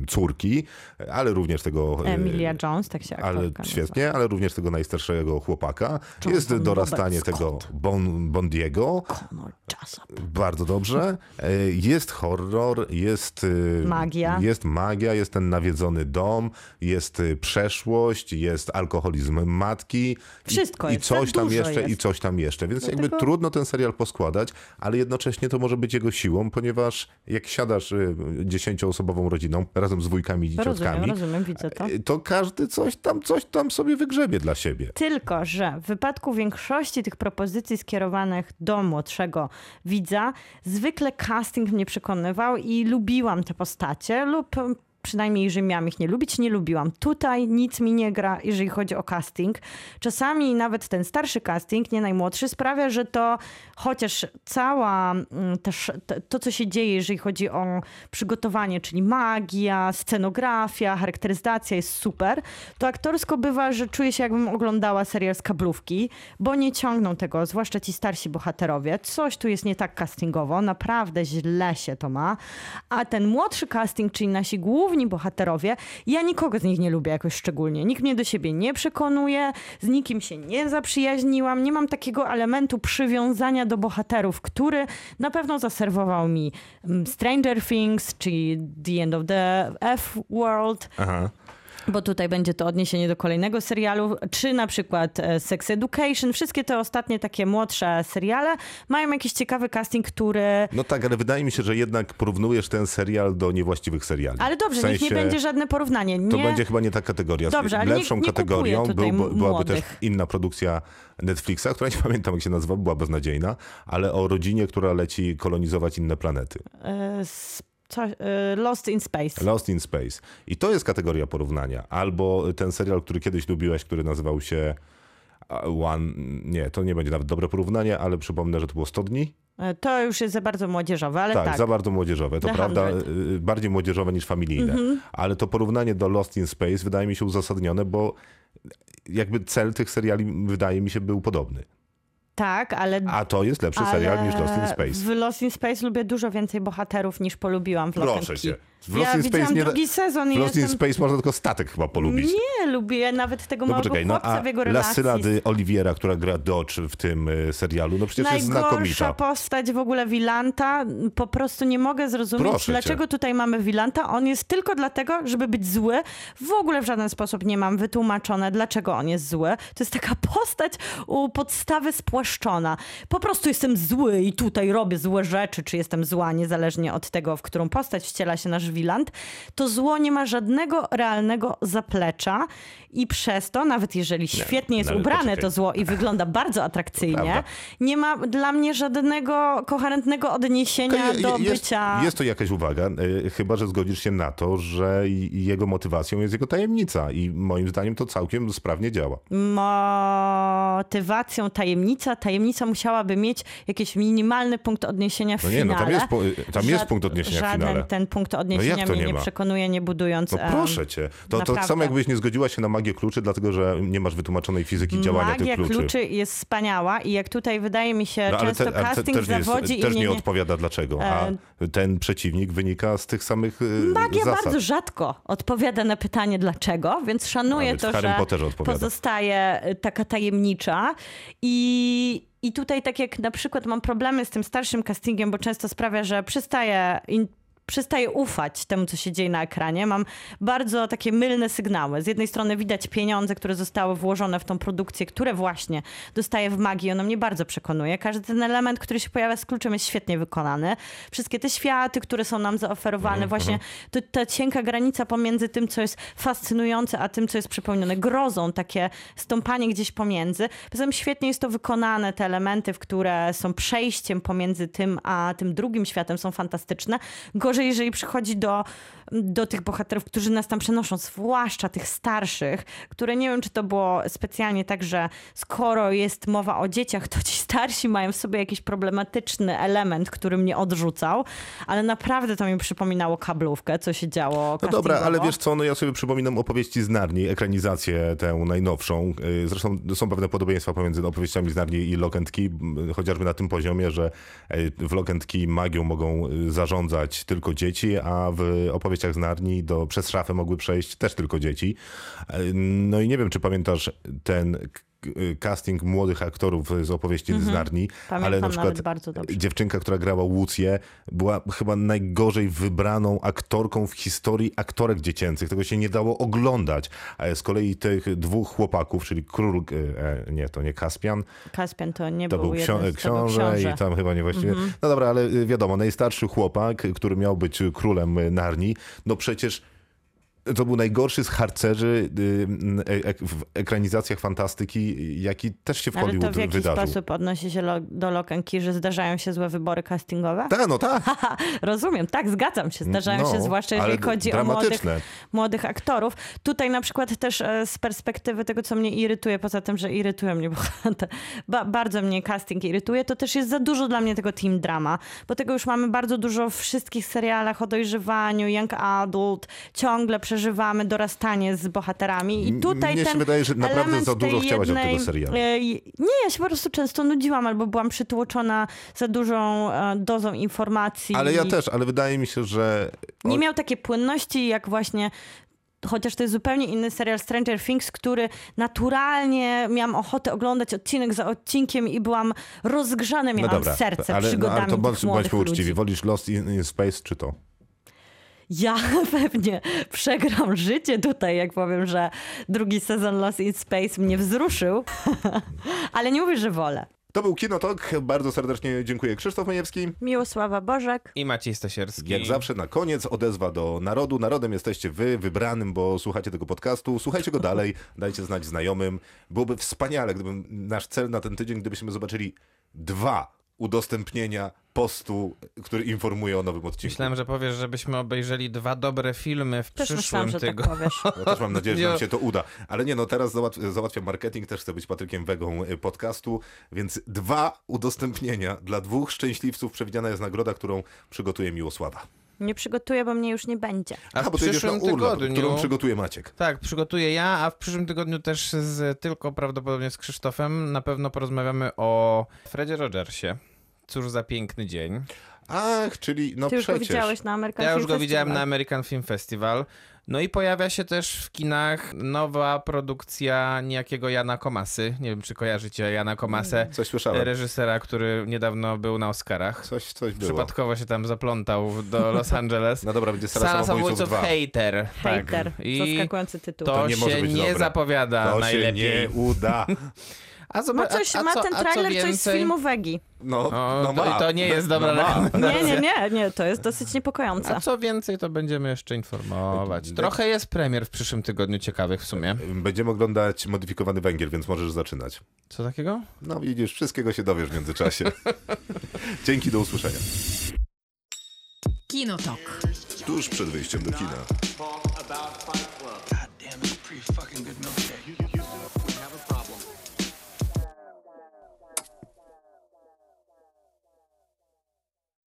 córki, ale również tego... Emilia Jones, tak się aktorka. Świetnie, nazywa. Ale również tego najstarszego chłopaka. Johnson jest dorastanie tego Bondiego. Connor Jessup. Bardzo dobrze. Jest horror, jest... Magia. Jest magia, jest ten nawiedzony dom, jest przeszłość, jest alkoholizm matki. Wszystko jest. I coś tam jeszcze. Więc dlatego... jakby trudno ten serial poskładać, ale jednocześnie to może być jego siłą, ponieważ jak siadasz 10-osobową rodziną razem z wujkami i ciotkami, to każdy coś tam sobie wygrzebie dla siebie. Tylko że w wypadku większości tych propozycji skierowanych do młodszego widza, zwykle casting mnie przekonywał i lubiłam te postacie lub przynajmniej jeżeli miałam ich nie lubić, nie lubiłam. Tutaj nic mi nie gra, jeżeli chodzi o casting. Czasami nawet ten starszy casting, nie najmłodszy, sprawia, że to chociaż to, co się dzieje, jeżeli chodzi o przygotowanie, czyli magia, scenografia, charakteryzacja jest super, to aktorsko bywa, że czuję się, jakbym oglądała serial z kablówki, bo nie ciągną tego, zwłaszcza ci starsi bohaterowie. Coś tu jest nie tak castingowo, naprawdę źle się to ma. A ten młodszy casting, czyli nasi główni bohaterowie, ja nikogo z nich nie lubię jakoś szczególnie. Nikt mnie do siebie nie przekonuje, z nikim się nie zaprzyjaźniłam, nie mam takiego elementu przywiązania do bohaterów, który na pewno zaserwował mi Stranger Things, czyli The End of the F-World. Aha. Bo tutaj będzie to odniesienie do kolejnego serialu, czy na przykład Sex Education. Wszystkie te ostatnie takie młodsze seriale mają jakiś ciekawy casting, który... No tak, ale wydaje mi się, że jednak porównujesz ten serial do niewłaściwych seriali. Ale dobrze, w sensie, niech nie będzie żadne porównanie. Nie... To będzie chyba nie ta kategoria. Dobrze, ale lepszą kategorią byłaby też inna produkcja Netflixa, która nie pamiętam jak się nazywa, była beznadziejna, ale o rodzinie, która leci kolonizować inne planety. Lost in Space. Lost in Space. I to jest kategoria porównania. Albo ten serial, który kiedyś lubiłeś, który nazywał się One... Nie, to nie będzie nawet dobre porównanie, ale przypomnę, że to było 100 dni. To już jest za bardzo młodzieżowe, ale tak. Tak, za bardzo młodzieżowe. To prawda, bardziej młodzieżowe niż familijne. Mhm. Ale to porównanie do Lost in Space wydaje mi się uzasadnione, bo jakby cel tych seriali wydaje mi się był podobny. Tak, ale... A to jest lepszy serial niż Lost in Space. W Lost in Space lubię dużo więcej bohaterów niż polubiłam w Lost in Space. Proszę cię. Ja widziałam drugi sezon. W Lost in Space można tylko statek chyba polubić. Nie, lubię nawet tego małego chłopca w jego relacji. La Sylady Oliviera, która gra Dodge w tym serialu, no przecież najgorsza jest znakomita. Najgorsza postać w ogóle Wilanta. Po prostu nie mogę zrozumieć, dlaczego tutaj mamy Wilanta. On jest tylko dlatego, żeby być zły. W ogóle w żaden sposób nie mam wytłumaczone, dlaczego on jest zły. To jest taka postać u podstawy spłaszczona. Po prostu jestem zły i tutaj robię złe rzeczy, czy jestem zła, niezależnie od tego, w którą postać wciela się nasz Wiland, to zło nie ma żadnego realnego zaplecza i przez to, nawet jeżeli świetnie jest ubrane to zło i wygląda bardzo atrakcyjnie, nie ma dla mnie żadnego koherentnego odniesienia do bycia... Jest to jakaś uwaga, chyba że zgodzisz się na to, że jego motywacją jest jego tajemnica i moim zdaniem to całkiem sprawnie działa. Motywacją tajemnica? Tajemnica musiałaby mieć jakiś minimalny punkt odniesienia w finale. No tam jest punkt odniesienia w finale. Żaden ten punkt odniesienia mnie nie przekonuje, nie budując... No proszę cię. To samo jakbyś nie zgodziła się na magię kluczy, dlatego że nie masz wytłumaczonej fizyki działania tych kluczy. Magia kluczy jest wspaniała i jak tutaj wydaje mi się, często casting zawodzi... Też nie odpowiada dlaczego, a ten przeciwnik wynika z tych samych magia zasad. Magia bardzo rzadko odpowiada na pytanie dlaczego, więc szanuję to, że pozostaje taka tajemnicza i tutaj tak jak na przykład mam problemy z tym starszym castingiem, bo często sprawia, że przestaję ufać temu, co się dzieje na ekranie. Mam bardzo takie mylne sygnały. Z jednej strony widać pieniądze, które zostały włożone w tą produkcję, które właśnie dostaję w magii. Ono mnie bardzo przekonuje. Każdy ten element, który się pojawia z kluczem, jest świetnie wykonany. Wszystkie te światy, które są nam zaoferowane, właśnie to, ta cienka granica pomiędzy tym, co jest fascynujące, a tym, co jest przepełnione grozą, takie stąpanie gdzieś pomiędzy. Poza tym świetnie jest to wykonane. Te elementy, które są przejściem pomiędzy tym, a tym drugim światem są fantastyczne. Że jeżeli przychodzi do tych bohaterów, którzy nas tam przenoszą, zwłaszcza tych starszych, które nie wiem, czy to było specjalnie tak, że skoro jest mowa o dzieciach, to ci starsi mają w sobie jakiś problematyczny element, który mnie odrzucał, ale naprawdę to mi przypominało kablówkę, co się działo castingowo. No dobra, ale wiesz co, no ja sobie przypominam opowieści z Narni, ekranizację tę najnowszą. Zresztą są pewne podobieństwa pomiędzy opowieściami z Narni i Lock and Key, chociażby na tym poziomie, że w Lock and Key magią mogą zarządzać tylko dzieci, a w opowieściach z Narni przez szafę mogły przejść też tylko dzieci. No i nie wiem, czy pamiętasz ten casting młodych aktorów z opowieści z Narni, ale na przykład dziewczynka, która grała Łucję, była chyba najgorzej wybraną aktorką w historii aktorek dziecięcych. Tego się nie dało oglądać. A z kolei tych dwóch chłopaków, czyli król, nie, to nie Kaspian. Kaspian to nie to był jeden książę i tam chyba niewłaściwie. No dobra, ale wiadomo, najstarszy chłopak, który miał być królem Narni, no przecież to był najgorszy z harcerzy w ekranizacjach fantastyki, jaki też się w Hollywood wydarzył. Ale to w jakiś sposób odnosi się do Lock and Key, że zdarzają się złe wybory castingowe? Tak, no tak. Rozumiem, tak, zgadzam się. Zdarzają się, zwłaszcza jeżeli chodzi o młodych aktorów. Tutaj na przykład też z perspektywy tego, co mnie irytuje, poza tym, że irytuje mnie, bo bardzo mnie casting irytuje, to też jest za dużo dla mnie tego teen drama, bo tego już mamy bardzo dużo w wszystkich serialach o dojrzewaniu, young adult, ciągle przeżywamy dorastanie z bohaterami i tutaj mnie się wydaje, że naprawdę za dużo chciałaś od tego serialu. Nie, ja się po prostu często nudziłam albo byłam przytłoczona za dużą dozą informacji. Ale ja też, ale wydaje mi się, że... Nie miał takiej płynności jak właśnie... Chociaż to jest zupełnie inny serial Stranger Things, który naturalnie miałam ochotę oglądać odcinek za odcinkiem i byłam rozgrzana, miałam serce przygodami tych młodych ludzi. Bądźmy uczciwi, wolisz Lost in Space czy to? ja pewnie przegram życie tutaj, jak powiem, że drugi sezon Lost in Space mnie wzruszył, ale nie mówię, że wolę. To był Kinotok. Bardzo serdecznie dziękuję. Krzysztof Majewski, Miłosława Bożek i Maciej Stasierski. Jak zawsze na koniec odezwa do narodu. Narodem jesteście wy, wybranym, bo słuchacie tego podcastu. Słuchajcie go dalej, dajcie znać znajomym. Byłoby wspaniale, gdyby nasz cel na ten tydzień, gdybyśmy zobaczyli 2 udostępnienia postu, który informuje o nowym odcinku. Myślałem, że powiesz, żebyśmy obejrzeli 2 dobre filmy w też przyszłym tygodniu. Tak, ja też mam nadzieję, że nam się to uda. Ale nie, no teraz załatwiam marketing, też chcę być Patrykiem Wegą podcastu, więc 2 udostępnienia dla 2 szczęśliwców przewidziana jest nagroda, którą przygotuje Miłosława. Nie przygotuję, bo mnie już nie będzie. A bo ty idziesz na urlop, którą przygotuje Maciek. Tak, przygotuję ja, a w przyszłym tygodniu też tylko prawdopodobnie z Krzysztofem na pewno porozmawiamy o Fredzie Rogersie. Cóż za piękny dzień. Ach, czyli no ty przecież. Ty już go widziałeś na American Film Festival. Ja już go widziałem na American Film Festival. No i pojawia się też w kinach nowa produkcja niejakiego Jana Komasy. Nie wiem, czy kojarzycie Jana Komasę. Coś słyszałem. Reżysera, który niedawno był na Oscarach. Coś było. Przypadkowo się tam zaplątał do Los Angeles. No dobra, będzie Sala Samobójców 2. Hater. Hater. Tak. I zaskakujący tytuł. To nie może być nie dobre. Zapowiada to najlepiej. To się nie uda. Ma ten trailer coś z filmu Wegi. To nie jest dobra rekomendacja. Nie, to jest dosyć niepokojące. A co więcej, to będziemy jeszcze informować. Trochę jest premier w przyszłym tygodniu ciekawych w sumie. Będziemy oglądać Modyfikowany Węgiel, więc możesz zaczynać. Co takiego? No widzisz, wszystkiego się dowiesz w międzyczasie. Dzięki, do usłyszenia. Kinotok. Tuż przed wyjściem do kina.